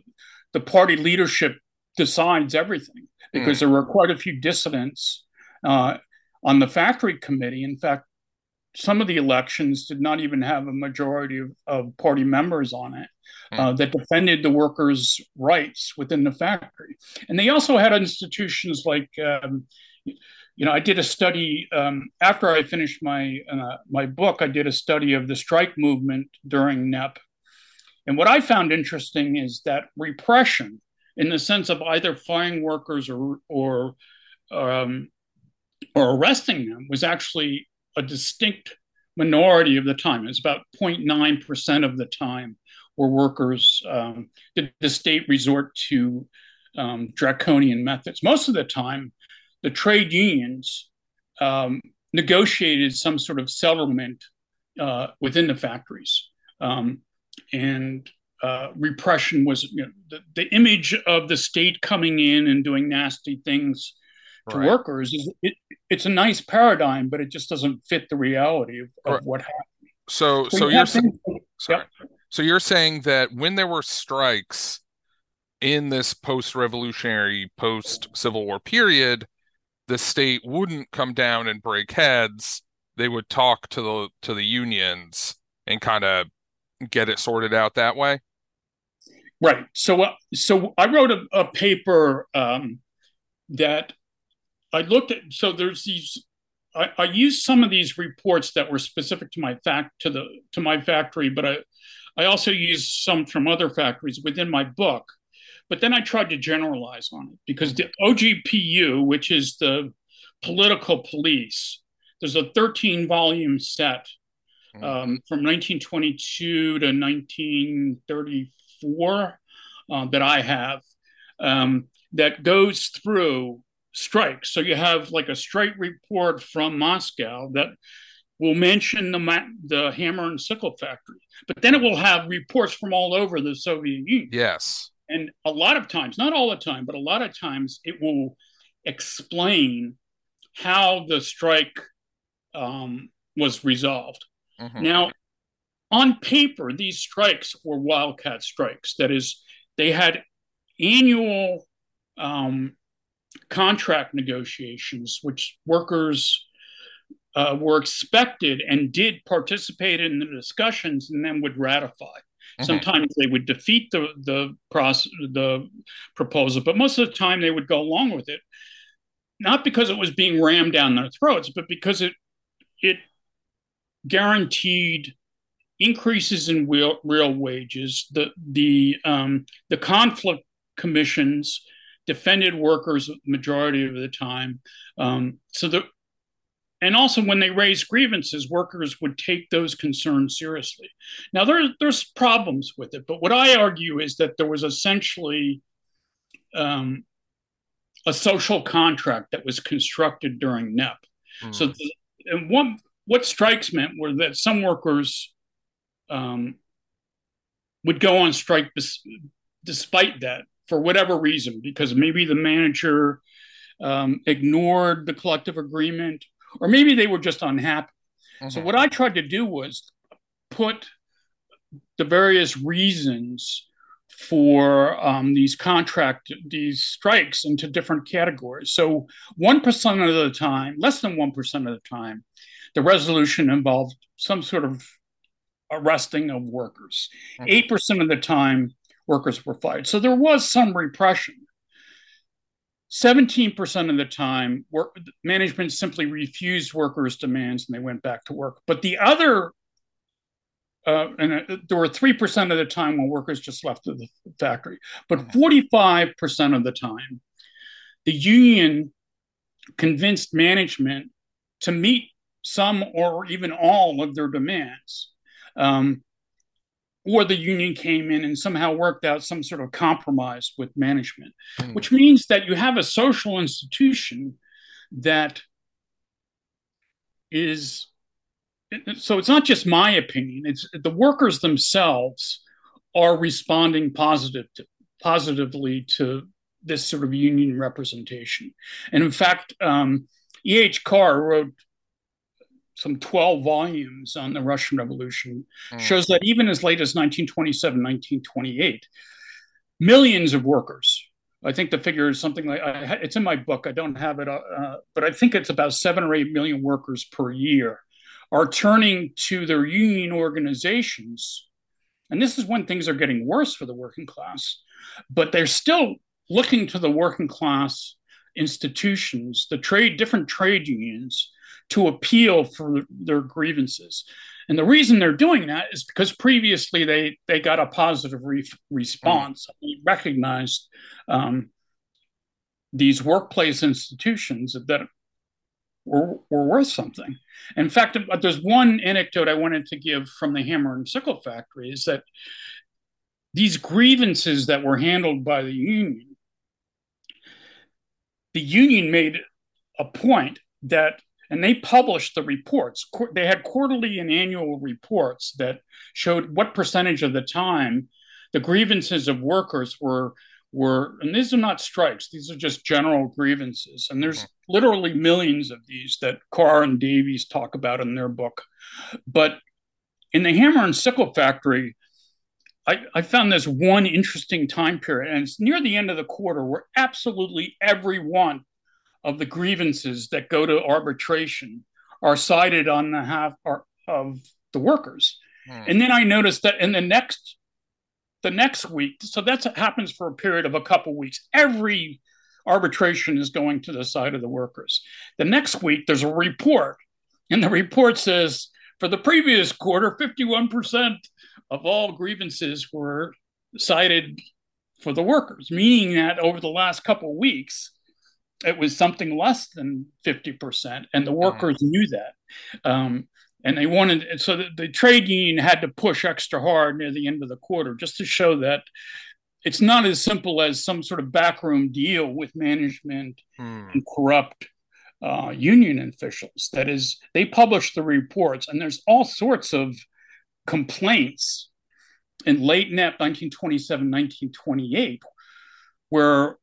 the party leadership decides everything, because mm. there were quite a few dissidents uh, on the factory committee. In fact, some of the elections did not even have a majority of, of party members on it. Uh, that defended the workers' rights within the factory. And they also had institutions like, um, you know, I did a study um, after I finished my uh, my book, I did a study of the strike movement during N E P. And what I found interesting is that repression, in the sense of either firing workers or, or, um, or arresting them, was actually a distinct minority of the time. It's about zero point nine percent of the time where workers, um, did the state resort to um, draconian methods. Most of the time, the trade unions um, negotiated some sort of settlement uh, within the factories. Um, and uh, repression was, you know, the, the image of the state coming in and doing nasty things to right. workers. Is, it, it's a nice paradigm, but it just doesn't fit the reality of, of right. what happened. So, so, so you're saying, sorry. Yep. So you're saying that when there were strikes in this post-revolutionary, post-Civil War period, the state wouldn't come down and break heads. They would talk to the to the unions and kind of get it sorted out that way. Right. So, uh, so I wrote a, a paper um, that I looked at. So there's these. I, I used some of these reports that were specific to my fact to the to my factory, but I. I also used some from other factories within my book, but then I tried to generalize on it, because the O G P U, which is the political police, there's a thirteen volume set um, from nineteen twenty-two to nineteen thirty-four uh, that I have um, that goes through strikes. So you have like a strike report from Moscow that will mention the ma- the hammer and sickle factory, but then it will have reports from all over the Soviet Union. Yes. And a lot of times, not all the time, but a lot of times it will explain how the strike um, was resolved. Mm-hmm. Now, on paper, these strikes were wildcat strikes. That is, they had annual um, contract negotiations, which workers... Uh, were expected and did participate in the discussions, and then would ratify. Mm-hmm. Sometimes they would defeat the the process, the proposal, but most of the time they would go along with it, not because it was being rammed down their throats, but because it it guaranteed increases in real, real wages. The the um, the conflict commissions defended workers the majority of the time, um, so the. And also, when they raised grievances, workers would take those concerns seriously. Now, there, there's problems with it, but what I argue is that there was essentially um, a social contract that was constructed during N E P. Mm-hmm. So the, and what, what strikes meant were that some workers um, would go on strike bes- despite that, for whatever reason, because maybe the manager um, ignored the collective agreement, or maybe they were just unhappy. Mm-hmm. So what I tried to do was put the various reasons for um, these contract, these strikes into different categories. So one percent of the time, less than one percent of the time, the resolution involved some sort of arresting of workers. eight percent of the time, workers were fired. So there was some repression. seventeen percent of the time, work, management simply refused workers' demands and they went back to work. But the other, uh, and uh, there were three percent of the time when workers just left the factory. But forty-five percent of the time, the union convinced management to meet some or even all of their demands. Um, or the union came in and somehow worked out some sort of compromise with management, mm. which means that you have a social institution that is, so it's not just my opinion, it's the workers themselves are responding positive to, positively to this sort of union representation. And in fact, um, E H Carr wrote some twelve volumes on the Russian Revolution, mm. shows that even as late as nineteen twenty-seven, nineteen twenty-eight, millions of workers, I think the figure is something like, I, it's in my book, I don't have it, uh, but I think it's about seven or eight million workers per year are turning to their union organizations. And this is when things are getting worse for the working class, but they're still looking to the working class institutions, the trade, different trade unions, to appeal for their grievances. And the reason they're doing that is because previously they, they got a positive re- response. Mm. They recognized um, these workplace institutions that were, were worth something. In fact, there's one anecdote I wanted to give from the Hammer and Sickle Factory is that these grievances that were handled by the union, the union made a point that, and they published the reports. They had quarterly and annual reports that showed what percentage of the time the grievances of workers were, were, and these are not strikes, these are just general grievances. And there's literally millions of these that Carr and Davies talk about in their book. But in the Hammer and Sickle Factory, I, I found this one interesting time period, and it's near the end of the quarter where absolutely everyone of the grievances that go to arbitration are sided on the half of the workers. Mm. And then I noticed that in the next, the next week, so that's happens for a period of a couple weeks, every arbitration is going to the side of the workers. The next week, there's a report, and the report says, for the previous quarter, fifty-one percent of all grievances were sided for the workers, meaning that over the last couple of weeks, it was something less than fifty percent, and the workers mm-hmm. knew that. Um, and they wanted, and so the, the trade union had to push extra hard near the end of the quarter just to show that it's not as simple as some sort of backroom deal with management mm. and corrupt uh, union officials. That is, they published the reports, and there's all sorts of complaints in late nineteen twenty-seven, nineteen twenty-eight, where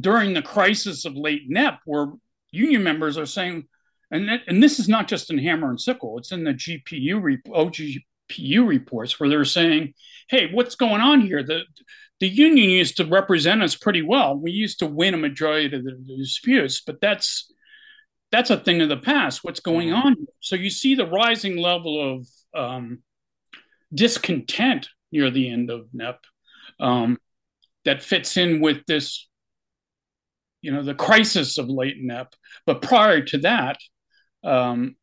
during the crisis of late N E P, where union members are saying, and, that, and this is not just in Hammer and Sickle, it's in the G P U, O G P U reports where they're saying, hey, what's going on here? The, the union used to represent us pretty well. We used to win a majority of the, the disputes, but that's that's a thing of the past. What's going on here? So you see the rising level of um, discontent near the end of N E P um, that fits in with this, you know, the crisis of late N E P. But prior to that, um,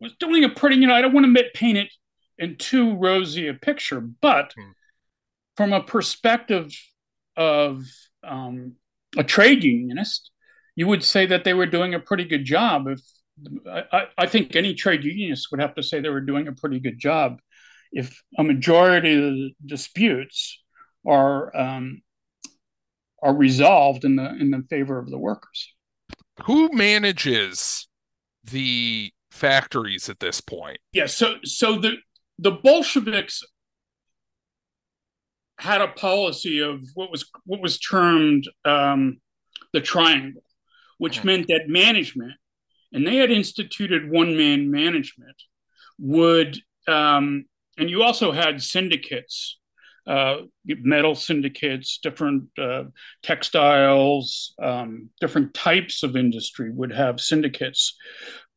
was doing a pretty, you know, I don't want to paint it in too rosy a picture, but mm. from a perspective of um, a trade unionist, you would say that they were doing a pretty good job. If I, I think any trade unionist would have to say they were doing a pretty good job if a majority of the disputes are um, are resolved in the in the favor of the workers. Who manages the factories at this point? Yeah, so so the the Bolsheviks had a policy of what was what was termed um, the triangle, which mm-hmm. meant that management, and they had instituted one-man management, would, um, and you also had syndicates uh, metal syndicates, different uh, textiles, um, different types of industry would have syndicates.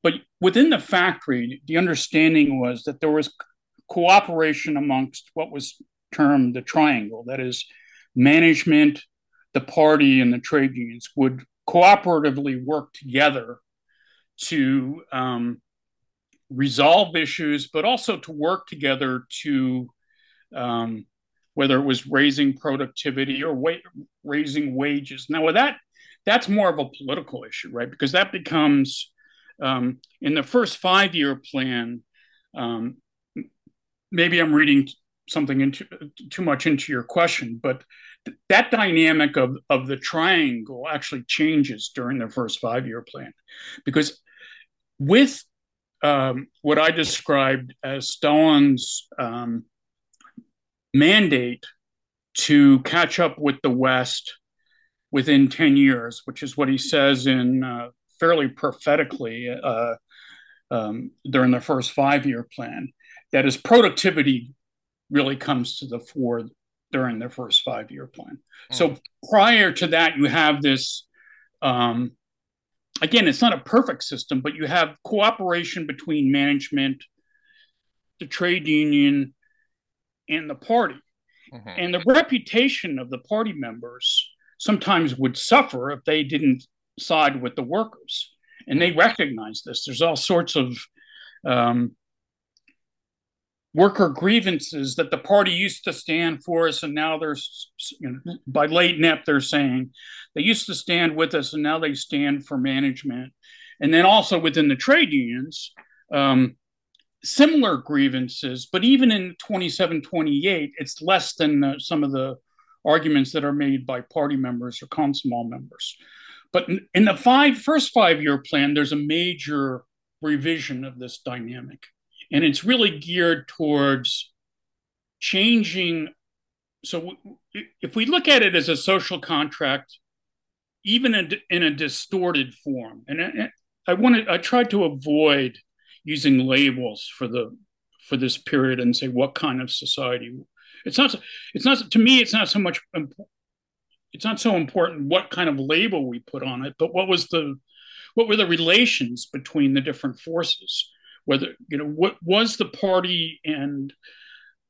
But within the factory, the understanding was that there was cooperation amongst what was termed the triangle, that is, management, the party, and the trade unions would cooperatively work together to um, resolve issues, but also to work together to, um, whether it was raising productivity or wa- raising wages. Now, with that, that's more of a political issue, right? Because that becomes, um, in the first five-year plan, um, maybe I'm reading something into too much into your question, but th- that dynamic of, of the triangle actually changes during the first five-year plan, because with um, what I described as Stalin's um, mandate to catch up with the West within ten years, which is what he says in uh, fairly prophetically uh, um, during the first five-year plan, that is, productivity really comes to the fore during their first five-year plan. Mm. So prior to that, you have this, um, again, it's not a perfect system, but you have cooperation between management, the trade union, and the party. Mm-hmm. And the reputation of the party members sometimes would suffer if they didn't side with the workers. And they recognize this. There's all sorts of um, worker grievances that the party used to stand for us, and now they're, you know, by late N E P, they're saying they used to stand with us, and now they stand for management. And then also within the trade unions, um, similar grievances, but even in twenty-seven, twenty-eight, it's less than the, some of the arguments that are made by party members or Komsomol members. But in, in the five, first five-year plan, there's a major revision of this dynamic. And it's really geared towards changing. So if we look at it as a social contract, even in a distorted form, and I wanted, I tried to avoid using labels for the for this period and say what kind of society. It's not. It's not to me. It's not so much. It's not so important what kind of label we put on it, but what was the, what were the relations between the different forces? Whether, you know, what was the party and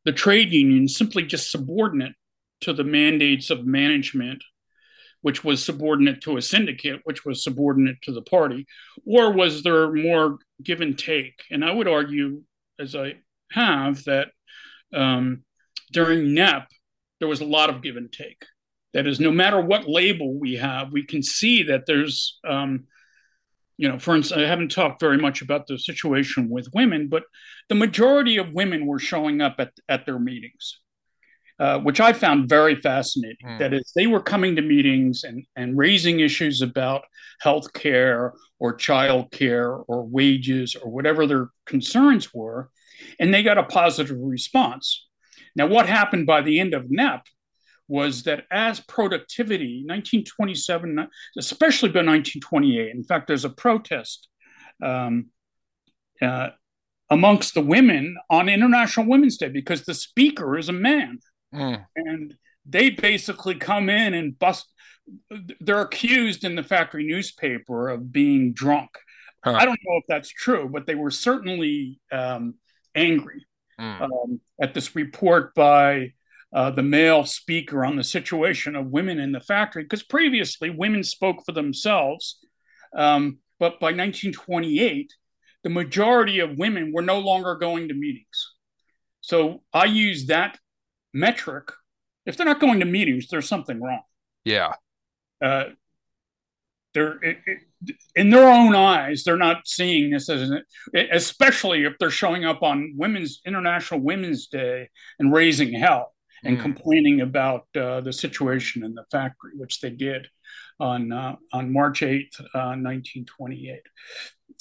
the trade union simply just subordinate to the mandates of management, which was subordinate to a syndicate, which was subordinate to the party, or was there more give and take? And I would argue, as I have, that um, during N E P, there was a lot of give and take. That is, no matter what label we have, we can see that there's... Um, You know, for instance, I haven't talked very much about the situation with women, but the majority of women were showing up at, at their meetings, uh, which I found very fascinating. Mm. That is, they were coming to meetings and, and raising issues about health care or child care or wages or whatever their concerns were, and they got a positive response. Now, what happened by the end of N E P was that as productivity, nineteen twenty-seven, especially by nineteen twenty-eight, in fact, there's a protest um, uh, amongst the women on International Women's Day because the speaker is a man. Mm. And they basically come in and bust. They're accused in the factory newspaper of being drunk. Huh. I don't know if that's true, but they were certainly um, angry mm. um, at this report by... Uh, the male speaker on the situation of women in the factory, because previously women spoke for themselves. Um, but by nineteen twenty-eight, the majority of women were no longer going to meetings. So I use that metric. If they're not going to meetings, there's something wrong. Yeah. Uh, they're it, it, in their own eyes, they're not seeing this as an, especially if they're showing up on Women's International Women's Day and raising hell. And complaining about uh, the situation in the factory, which they did on uh, on March eighth, uh, nineteen twenty-eight.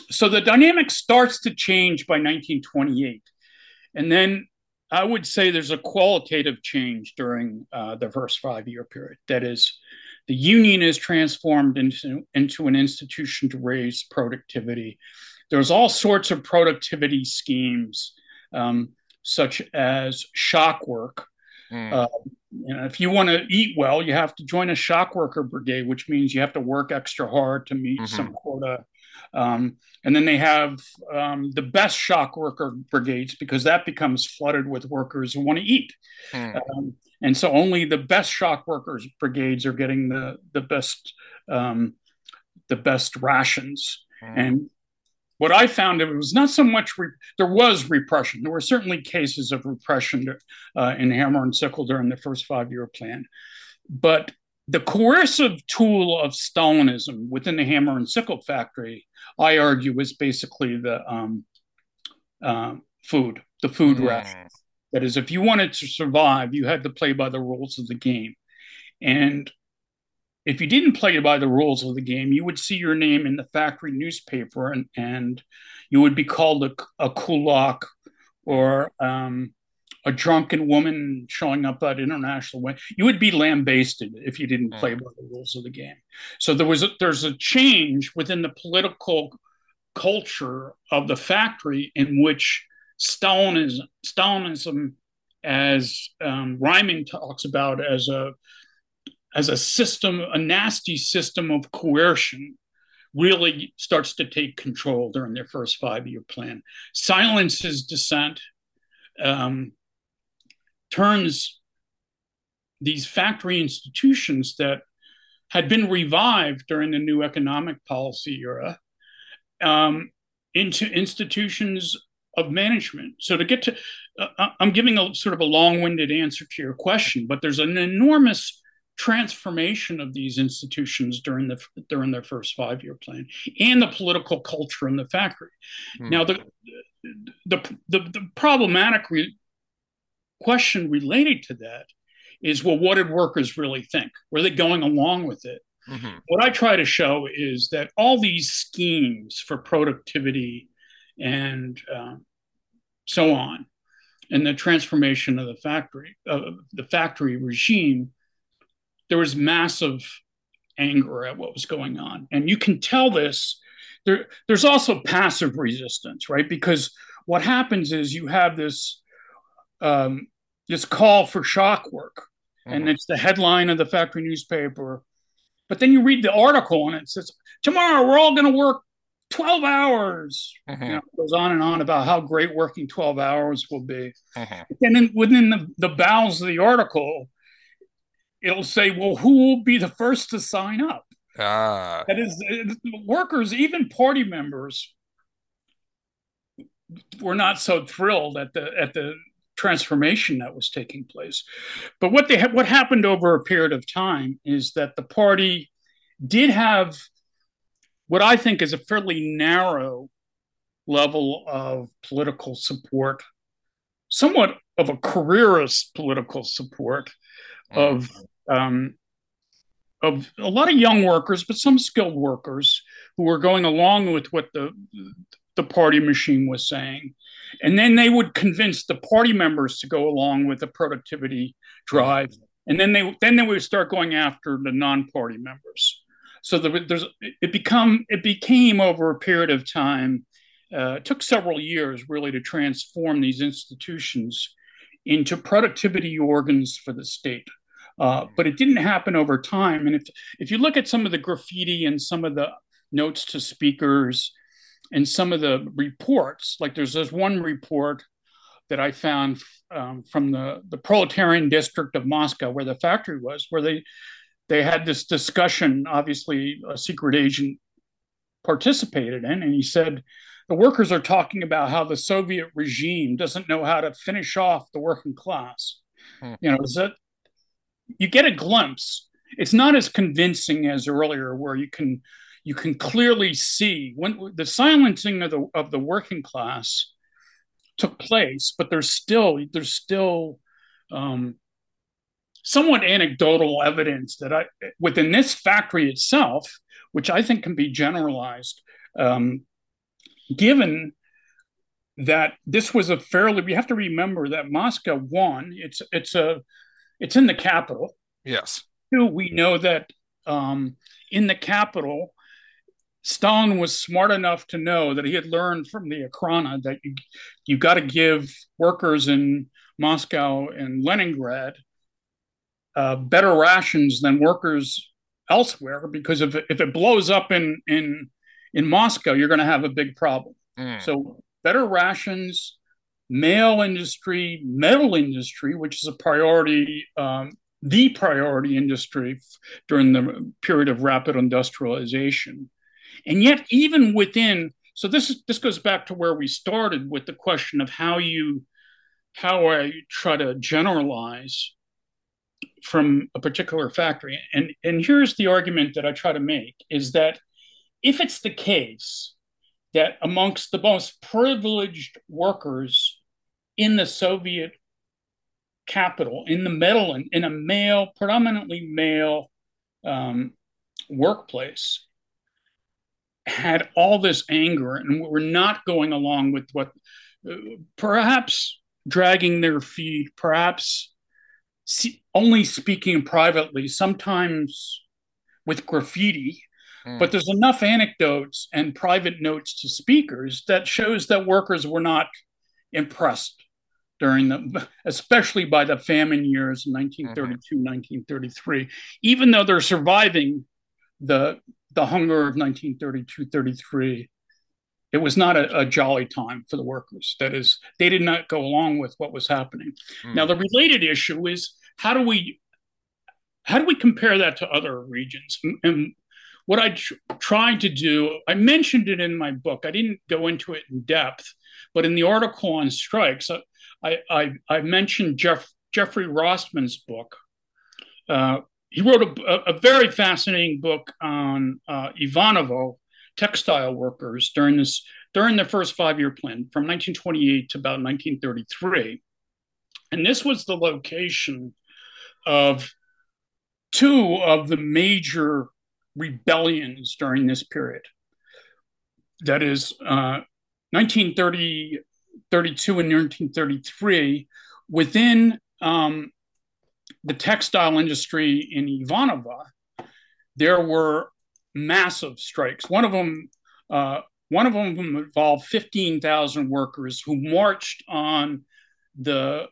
So the dynamic starts to change by nineteen twenty-eight. And then I would say there's a qualitative change during uh, the first five-year period. That is, the union is transformed into, into an institution to raise productivity. There's all sorts of productivity schemes, um, such as shock work, Mm. Uh, you know, if you want to eat well, you have to join a shock worker brigade, which means you have to work extra hard to meet mm-hmm. some quota. Um, and then they have um, the best shock worker brigades, because that becomes flooded with workers who want to eat. Mm. Um, and so only the best shock workers brigades are getting the, the best um, the best rations. Mm. And what I found, it was not so much, re- there was repression. There were certainly cases of repression uh, in Hammer and Sickle during the first five-year plan. But the coercive tool of Stalinism within the Hammer and Sickle factory, I argue, is basically the um, uh, food, the food mm. ration. That is, if you wanted to survive, you had to play by the rules of the game. And if you didn't play by the rules of the game, you would see your name in the factory newspaper, and, and you would be called a, a kulak or um, a drunken woman showing up at international way. You would be lambasted if you didn't play by the rules of the game. So there was a, there's a change within the political culture of the factory in which Stalinism, Stalinism as um, Ryman talks about, as a as a system, a nasty system of coercion, really starts to take control during their first five-year plan. Silences dissent, um, turns these factory institutions that had been revived during the New Economic Policy era um, into institutions of management. So to get to, uh, I'm giving a sort of a long-winded answer to your question, but there's an enormous transformation of these institutions during the during their first five-year plan, and the political culture in the factory. Mm. Now, the the the, the problematic re- question related to that is, well, what did workers really think? Were they going along with it? Mm-hmm. What I try to show is that all these schemes for productivity and um, so on, and the transformation of the factory, of uh, the factory regime, there was massive anger at what was going on. And you can tell this. There, there's also passive resistance, right? Because what happens is you have this um, this call for shock work, mm-hmm. and it's the headline of the factory newspaper. But then you read the article, and it says, tomorrow we're all going to work twelve hours. Mm-hmm. You know, it goes on and on about how great working twelve hours will be. Mm-hmm. And then within the, the bowels of the article, it'll say, well, who will be the first to sign up? Ah. That is, workers, even party members, were not so thrilled at the at the transformation that was taking place. But what they ha- what happened over a period of time is that the party did have what I think is a fairly narrow level of political support, somewhat of a careerist political support, of um, of a lot of young workers, but some skilled workers who were going along with what the the party machine was saying. And then they would convince the party members to go along with the productivity drive. And then they then they would start going after the non-party members. So the, there's it become it became over a period of time, uh, it took several years really to transform these institutions into productivity organs for the state. Uh, but it didn't happen over time. And if if you look at some of the graffiti and some of the notes to speakers and some of the reports, like there's this one report that I found um, from the, the proletarian district of Moscow where the factory was, where they, they had this discussion, obviously a secret agent participated in, and he said, the workers are talking about how the Soviet regime doesn't know how to finish off the working class. Hmm. You know, is that you get a glimpse. It's not as convincing as earlier, where you can you can clearly see when the silencing of the of the working class took place, but there's still there's still um, somewhat anecdotal evidence that I within this factory itself, which I think can be generalized. Um, Given that this was a fairly, we have to remember that Moscow, one, it's it's a it's in the capital. Yes. Two, we know that um, in the capital, Stalin was smart enough to know that he had learned from the Okhrana that you you got to give workers in Moscow and Leningrad uh, better rations than workers elsewhere, because if if it blows up in in in Moscow, you're going to have a big problem. Mm. So better rations, mail industry, metal industry, which is a priority, um, the priority industry during the period of rapid industrialization. And yet, even within, so this is, this goes back to where we started with the question of how you, how I try to generalize from a particular factory. And, and here's the argument that I try to make, is that if it's the case that amongst the most privileged workers in the Soviet capital, in the metal, in, in a male, predominantly male um, workplace, had all this anger and were not going along with what, uh, perhaps dragging their feet, perhaps see, only speaking privately, sometimes with graffiti, mm. but there's enough anecdotes and private notes to speakers that shows that workers were not impressed during the, especially by the famine years in nineteen thirty-two, mm-hmm. nineteen thirty-three, even though they're surviving the the hunger of nineteen thirty-two thirty-three, it was not a, a jolly time for the workers. That is, they did not go along with what was happening. Mm. Now, the related issue is how do we how do we compare that to other regions? And, and what I tr- tried to do, I mentioned it in my book. I didn't go into it in depth, but in the article on strikes, I I, I mentioned Jeff, Jeffrey Rossman's book. Uh, He wrote a, a very fascinating book on uh, Ivanovo textile workers during this during the first five-year plan from nineteen twenty-eight to about nineteen thirty-three. And this was the location of two of the major rebellions during this period. That is uh, nineteen thirty, thirty-two and nineteen thirty-three within um, the textile industry in Ivanovo, there were massive strikes. One of them, uh, one of them involved fifteen thousand workers who marched on the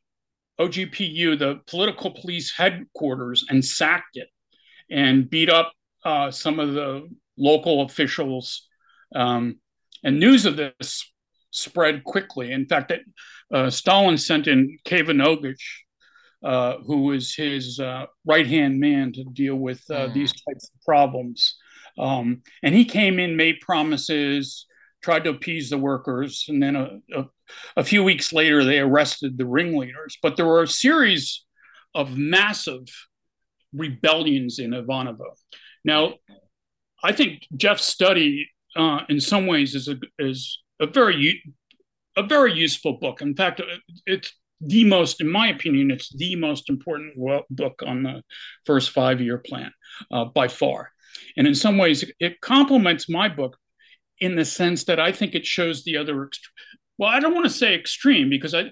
O G P U, the political police headquarters, and sacked it and beat up uh, some of the local officials. Um, and news of this spread quickly. In fact, that, uh, Stalin sent in Kevin Uh, who was his uh, right-hand man to deal with uh, mm. these types of problems. Um, and he came in, made promises, tried to appease the workers, and then a, a, a few weeks later, they arrested the ringleaders. But there were a series of massive rebellions in Ivanovo. Now, I think Jeff's study, uh, in some ways, is a, is a very a very useful book. In fact, it, it's the most, in my opinion, it's the most important book on the first five-year plan uh, by far. And in some ways, it complements my book in the sense that I think it shows the other, ext- well, I don't want to say extreme, because I,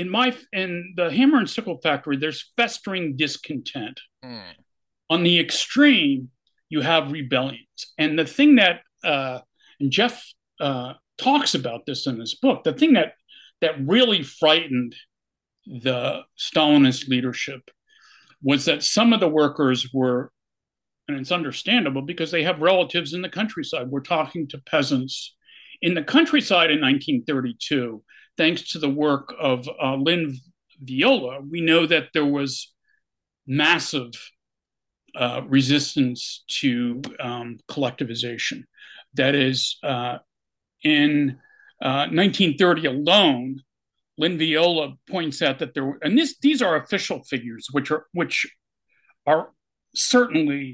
in my, in the Hammer and Sickle Factory, there's festering discontent. Mm. On the extreme, you have rebellions. And the thing that, uh, and Jeff uh, talks about this in this book, the thing that that really frightened the Stalinist leadership was that some of the workers were, and it's understandable because they have relatives in the countryside. We're talking to peasants in the countryside in nineteen thirty-two. Thanks to the work of uh, Lynn Viola, we know that there was massive uh, resistance to um, collectivization. That is, uh, in uh, nineteen thirty alone, Lynn Viola points out that there were, and this, these are official figures, which are which are certainly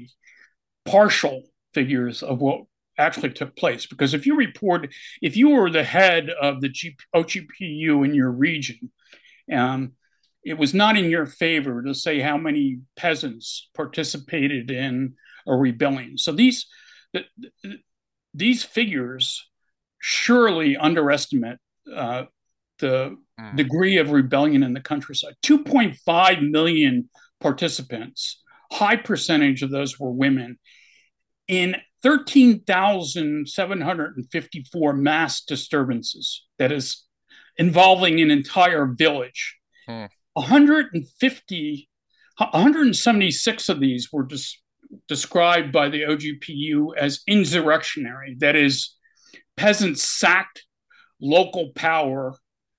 partial figures of what actually took place. Because if you report, if you were the head of the O G P U in your region, um, it was not in your favor to say how many peasants participated in a rebellion. So these the, the, these figures surely underestimate uh, the degree of rebellion in the countryside. two point five million participants, high percentage of those were women, in thirteen thousand seven hundred fifty-four mass disturbances, that is involving an entire village. Hmm. one hundred fifty, one hundred seventy-six of these were just described by the O G P U as insurrectionary. That is, peasants sacked local power,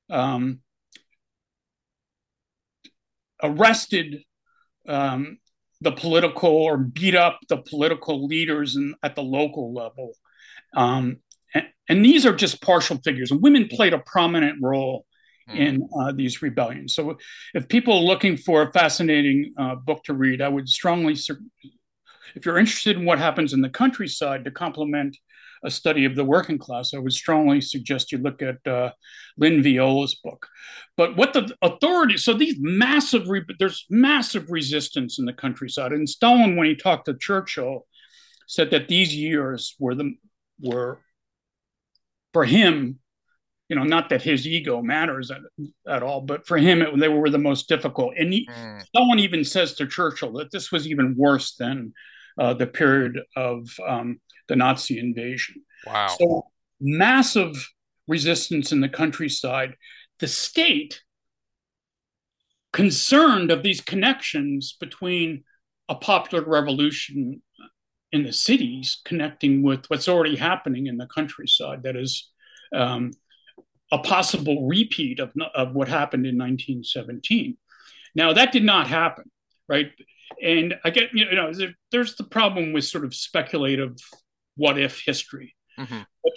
um, arrested um, the political or beat up the political leaders in, at the local level. Um, and, and these are just partial figures. And women played a prominent role in uh, these rebellions. So if people are looking for a fascinating uh, book to read, I would strongly, if you're interested in what happens in the countryside to complement a study of the working class, I would strongly suggest you look at uh, Lynn Viola's book. But what the authorities, so these massive, re, there's massive resistance in the countryside. And Stalin, when he talked to Churchill, said that these years were, the, were for him, you know, not that his ego matters at, at all, but for him, it, they were the most difficult. And he, mm. someone even says to Churchill that this was even worse than uh, the period of um, the Nazi invasion. Wow. So massive resistance in the countryside. The state, concerned of these connections between a popular revolution in the cities connecting with what's already happening in the countryside, that is, um, a possible repeat of, of what happened in nineteen seventeen. Now, that did not happen, right? And I get, you know, there, there's the problem with sort of speculative what-if history. Mm-hmm. But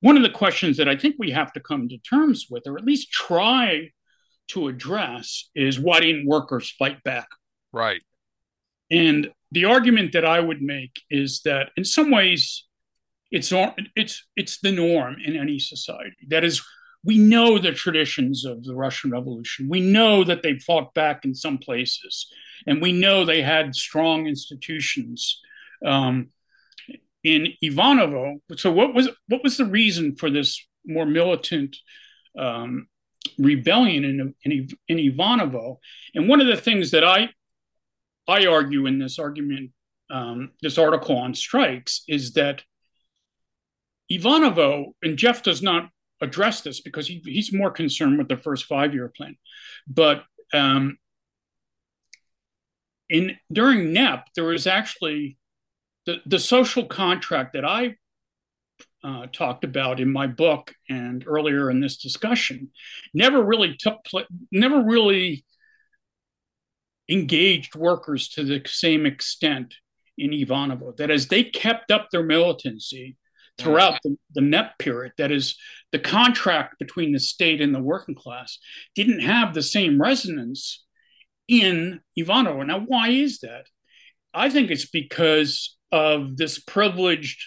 one of the questions that I think we have to come to terms with, or at least try to address, is why didn't workers fight back? Right. And the argument that I would make is that in some ways, It's, it's, it's the norm in any society. That is, we know the traditions of the Russian Revolution. We know that they fought back in some places, and we know they had strong institutions um, in Ivanovo. So what was, what was the reason for this more militant um, rebellion in, in, in Ivanovo? And one of the things that I, I argue in this argument, um, this article on strikes, is that Ivanovo, and Jeff does not address this because he, he's more concerned with the first five-year plan. But um, in during N E P, there was actually the, the social contract that I uh, talked about in my book and earlier in this discussion never really took place, never really engaged workers to the same extent in Ivanovo. That is, they kept up their militancy throughout the, the N E P period. That is, the contract between the state and the working class didn't have the same resonance in Ivanovo. Now, why is that? I think it's because of this privileged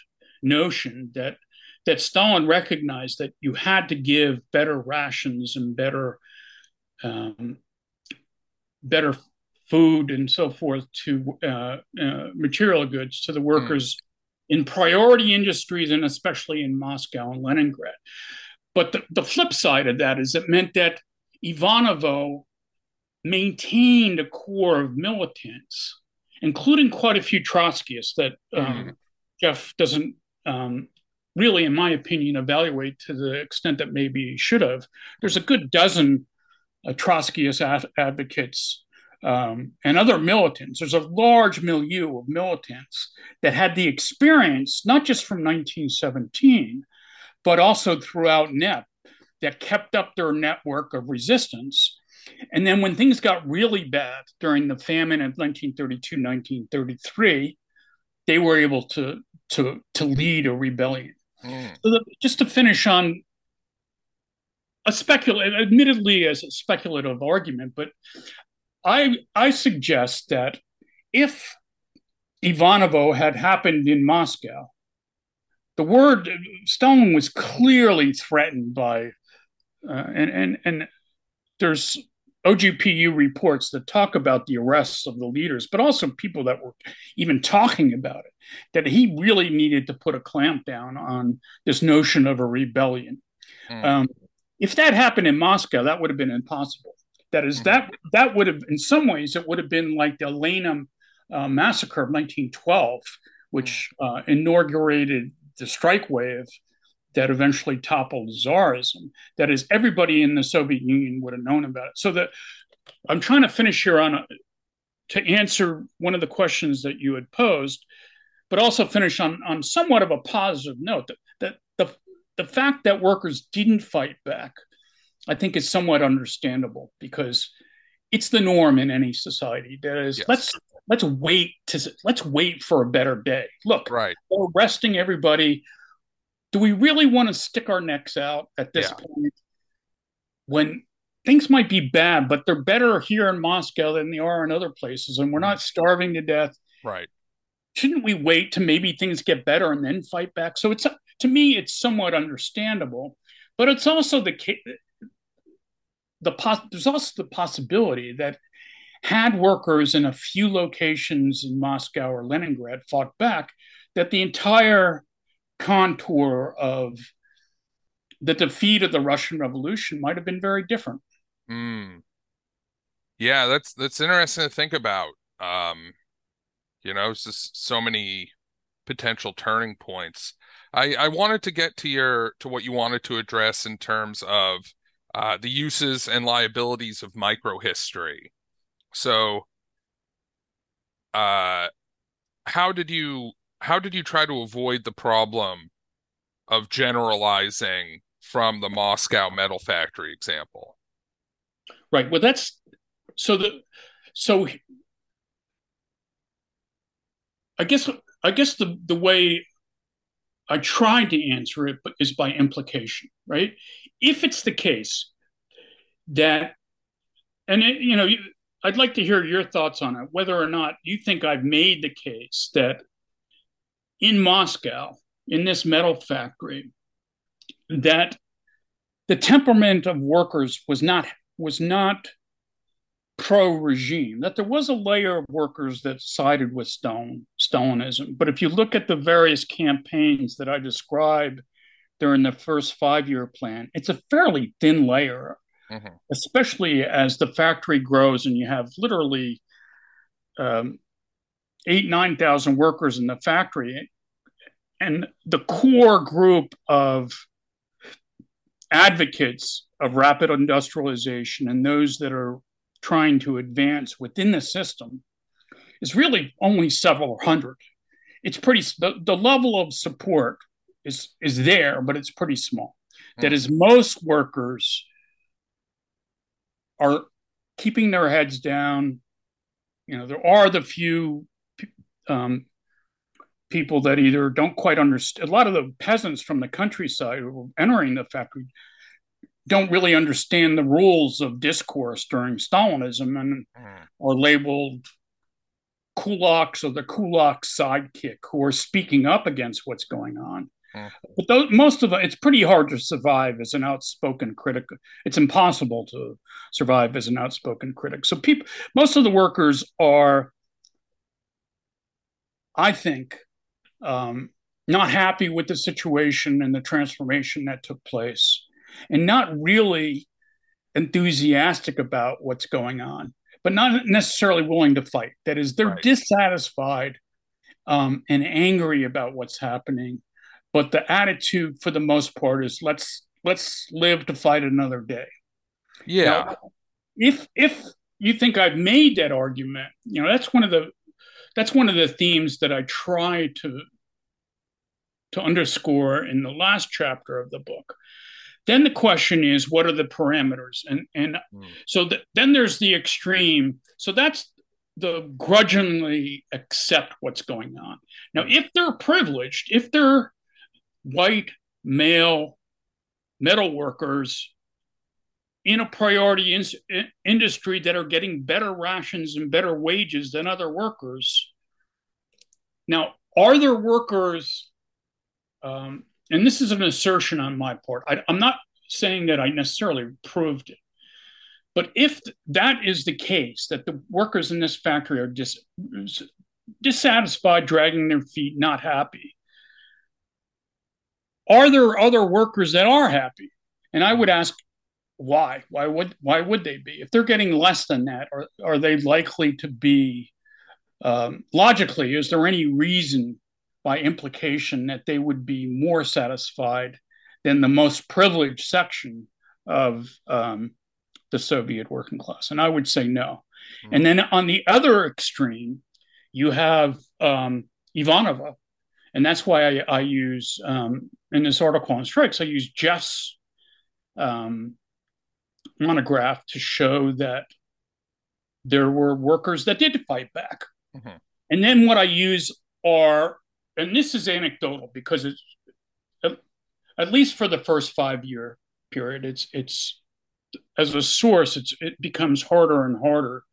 notion that, that Stalin recognized that you had to give better rations and better, um, better food and so forth to uh, uh, material goods to the workers mm. in priority industries, and especially in Moscow and Leningrad. But the, the flip side of that is it meant that Ivanovo maintained a core of militants, including quite a few Trotskyists that um, mm. Jeff doesn't um, really, in my opinion, evaluate to the extent that maybe he should have. There's a good dozen uh, Trotskyist ad- advocates Um, and other militants. There's a large milieu of militants that had the experience, not just from nineteen seventeen, but also throughout N E P, that kept up their network of resistance. And then when things got really bad during the famine of nineteen thirty-two, nineteen thirty-three, they were able to, to, to lead a rebellion. Mm. So the, just to finish on a speculative, admittedly as a speculative argument, but I, I suggest that if Ivanovo had happened in Moscow, the word Stalin was clearly threatened by, uh, and, and and there's O G P U reports that talk about the arrests of the leaders, but also people that were even talking about it, that he really needed to put a clamp down on this notion of a rebellion. Mm. Um, if that happened in Moscow, that would have been impossible. That is, that that would have, in some ways, it would have been like the Lena uh, massacre of nineteen twelve, which uh, inaugurated the strike wave that eventually toppled Tsarism. That is, everybody in the Soviet Union would have known about it. So that I'm trying to finish here on a, to answer one of the questions that you had posed, but also finish on, on somewhat of a positive note, that, that the, the fact that workers didn't fight back, I think, is somewhat understandable, because it's the norm in any society. That is, yes. let's let's wait to let's wait for a better day. Look, right. We're arresting everybody. Do we really want to stick our necks out at this yeah. point when things might be bad, but they're better here in Moscow than they are in other places, and we're not starving to death? Right. Shouldn't we wait to maybe things get better and then fight back? So it's to me, it's somewhat understandable, but it's also the case. The pos- there's also the possibility that had workers in a few locations in Moscow or Leningrad fought back, that the entire contour of the defeat of the Russian Revolution might have been very different. Mm. Yeah, that's that's interesting to think about. Um, you know, it's just so many potential turning points. I, I wanted to get to your to what you wanted to address in terms of Uh, the uses and liabilities of microhistory. So, uh, how did you how did you try to avoid the problem of generalizing from the Moscow metal factory example? Right. Well, that's so the so I guess I guess the the way I tried to answer it is by implication, right? If it's the case that, and it, you know, I'd like to hear your thoughts on it, whether or not you think I've made the case that in Moscow, in this metal factory, that the temperament of workers was not was not pro-regime, that there was a layer of workers that sided with Stalin, Stalinism. But if you look at the various campaigns that I describe during the first five-year plan, it's a fairly thin layer, mm-hmm. especially as the factory grows and you have literally um, eight, nine thousand workers in the factory. And the core group of advocates of rapid industrialization and those that are trying to advance within the system is really only several hundred. It's pretty, the, the level of support is, is there, but it's pretty small. Mm-hmm. That is, most workers are keeping their heads down. You know, there are the few um, people that either don't quite understand, a lot of the peasants from the countryside who are entering the factory don't really understand the rules of discourse during Stalinism and mm. are labeled kulaks or the kulak sidekick who are speaking up against what's going on. Mm. But those, most of it, it's pretty hard to survive as an outspoken critic. It's impossible to survive as an outspoken critic. So people, most of the workers are, I think, um, not happy with the situation and the transformation that took place, and not really enthusiastic about what's going on, but not necessarily willing to fight. That is, they're right. dissatisfied um, and angry about what's happening. But the attitude for the most part is let's let's live to fight another day. Yeah. Now, if if you think I've made that argument, you know, that's one of the that's one of the themes that I try to to underscore in the last chapter of the book. Then the question is, what are the parameters? And and mm. so the, then there's the extreme. So that's the grudgingly accept what's going on. Now, if they're privileged, if they're white, male, metal workers in a priority in- industry that are getting better rations and better wages than other workers. Now, are there workers... Um, and this is an assertion on my part. I, I'm not saying that I necessarily proved it. But if that is the case, that the workers in this factory are dis, dissatisfied, dragging their feet, not happy, are there other workers that are happy? And I would ask, why? Why would why would they be? If they're getting less than that, are, are they likely to be, um, logically, is there any reason by implication that they would be more satisfied than the most privileged section of um, the Soviet working class? And I would say no. Mm-hmm. And then on the other extreme, you have um, Ivanovo. And that's why I, I use, um, in this article on strikes, I use Jeff's um, monograph to show that there were workers that did fight back. Mm-hmm. And then what I use are, and this is anecdotal because it's, at least for the first five-year period, it's it's as a source, it's, it becomes harder and harder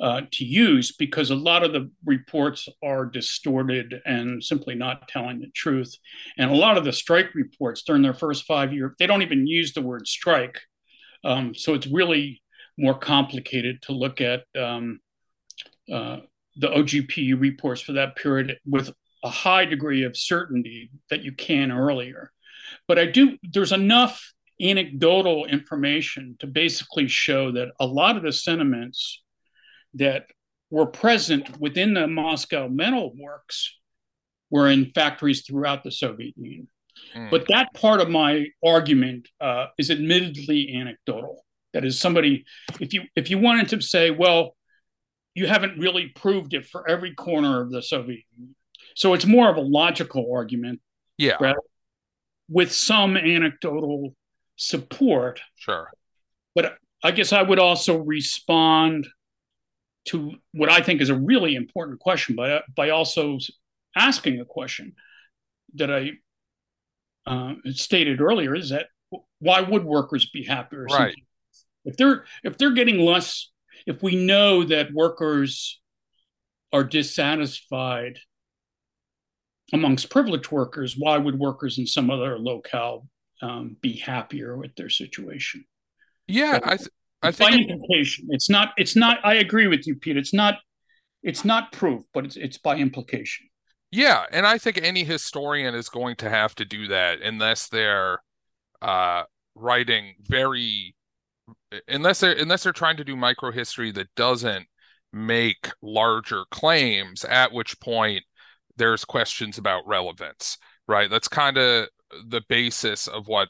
uh, to use because a lot of the reports are distorted and simply not telling the truth. And a lot of the strike reports during their first five year, they don't even use the word strike. Um, so it's really more complicated to look at um, uh, the O G P U reports for that period with a high degree of certainty that you can earlier. But I do, there's enough anecdotal information to basically show that a lot of the sentiments that were present within the Moscow metal works were in factories throughout the Soviet Union. Mm. But that part of my argument uh, is admittedly anecdotal. That is, somebody, if you if you wanted to say, well, you haven't really proved it for every corner of the Soviet Union. So it's more of a logical argument. Yeah. Rather with some anecdotal support. Sure. But I guess I would also respond to what I think is a really important question by, by also asking a question that I uh, stated earlier, is that why would workers be happier? Right. If they're, if they're getting less, if we know that workers are dissatisfied amongst privileged workers, why would workers in some other locale um, be happier with their situation? Yeah, so, I, th- I think implication. It, it's not. It's not. I agree with you, Pete. It's not. It's not proof, but it's it's by implication. Yeah, and I think any historian is going to have to do that unless they're uh, writing very, unless they're unless they're trying to do microhistory that doesn't make larger claims. At which point, there's questions about relevance, right? That's kind of the basis of what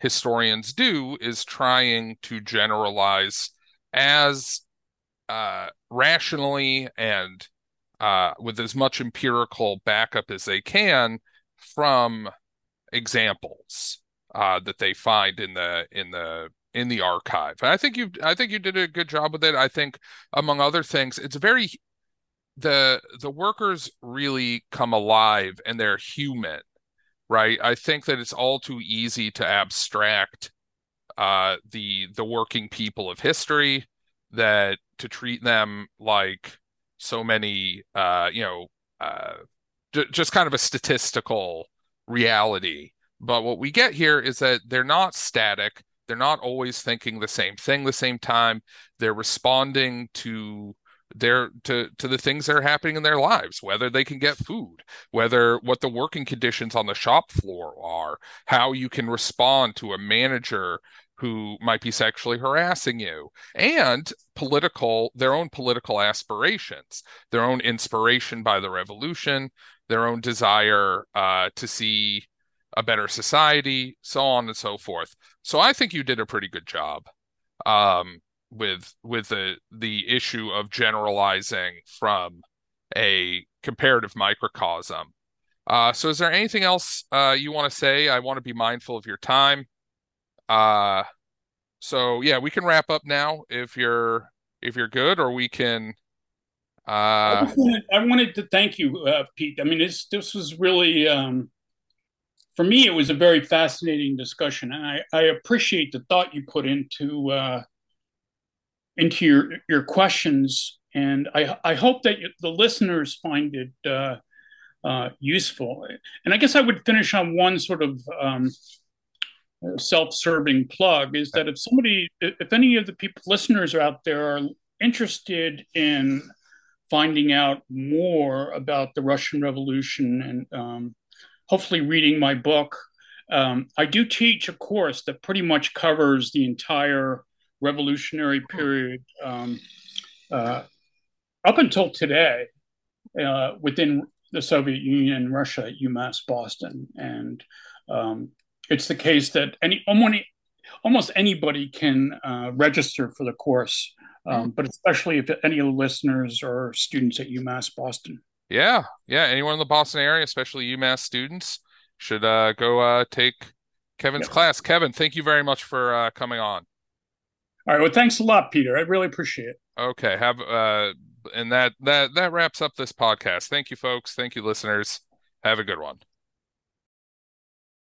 historians do, is trying to generalize as uh, rationally and uh, with as much empirical backup as they can from examples uh, that they find in the in the in the archive. And I think you I think you did a good job with it. I think, among other things, it's very the the workers really come alive and they're human, right? I think that it's all too easy to abstract uh, the the working people of history, that to treat them like so many, uh, you know, uh, d- just kind of a statistical reality. But what we get here is that they're not static. They're not always thinking the same thing the same time. They're responding to Their, to, to the things that are happening in their lives, whether they can get food, whether what the working conditions on the shop floor are, how you can respond to a manager who might be sexually harassing you, and political, their own political aspirations, their own inspiration by the revolution, their own desire uh, to see a better society, so on and so forth. So I think you did a pretty good job. Um, with with the the issue of generalizing from a comparative microcosm. Uh, so is there anything else uh, you want to say? I want to be mindful of your time. Uh, so yeah, we can wrap up now if you're if you're good, or we can. Uh... I, wanted, I wanted to thank you, uh, Pete. I mean, this this was really um, for me, it was a very fascinating discussion, and I, I appreciate the thought you put into. Uh, into your, your questions. And I, I hope that you, the listeners find it uh, uh, useful. And I guess I would finish on one sort of um, self-serving plug, is that if somebody, if any of the people, listeners out there are interested in finding out more about the Russian Revolution and um, hopefully reading my book, um, I do teach a course that pretty much covers the entire revolutionary period um, uh, up until today uh, within the Soviet Union and Russia at UMass Boston. And um, it's the case that any almost anybody can uh, register for the course, um, but especially if any of the listeners are students at UMass Boston. Yeah, yeah. Anyone in the Boston area, especially UMass students, should uh, go uh, take Kevin's yeah. class. Kevin, thank you very much for uh, coming on. All right. Well, thanks a lot, Peter. I really appreciate it. Okay. Have uh, and that that that wraps up this podcast. Thank you, folks. Thank you, listeners. Have a good one.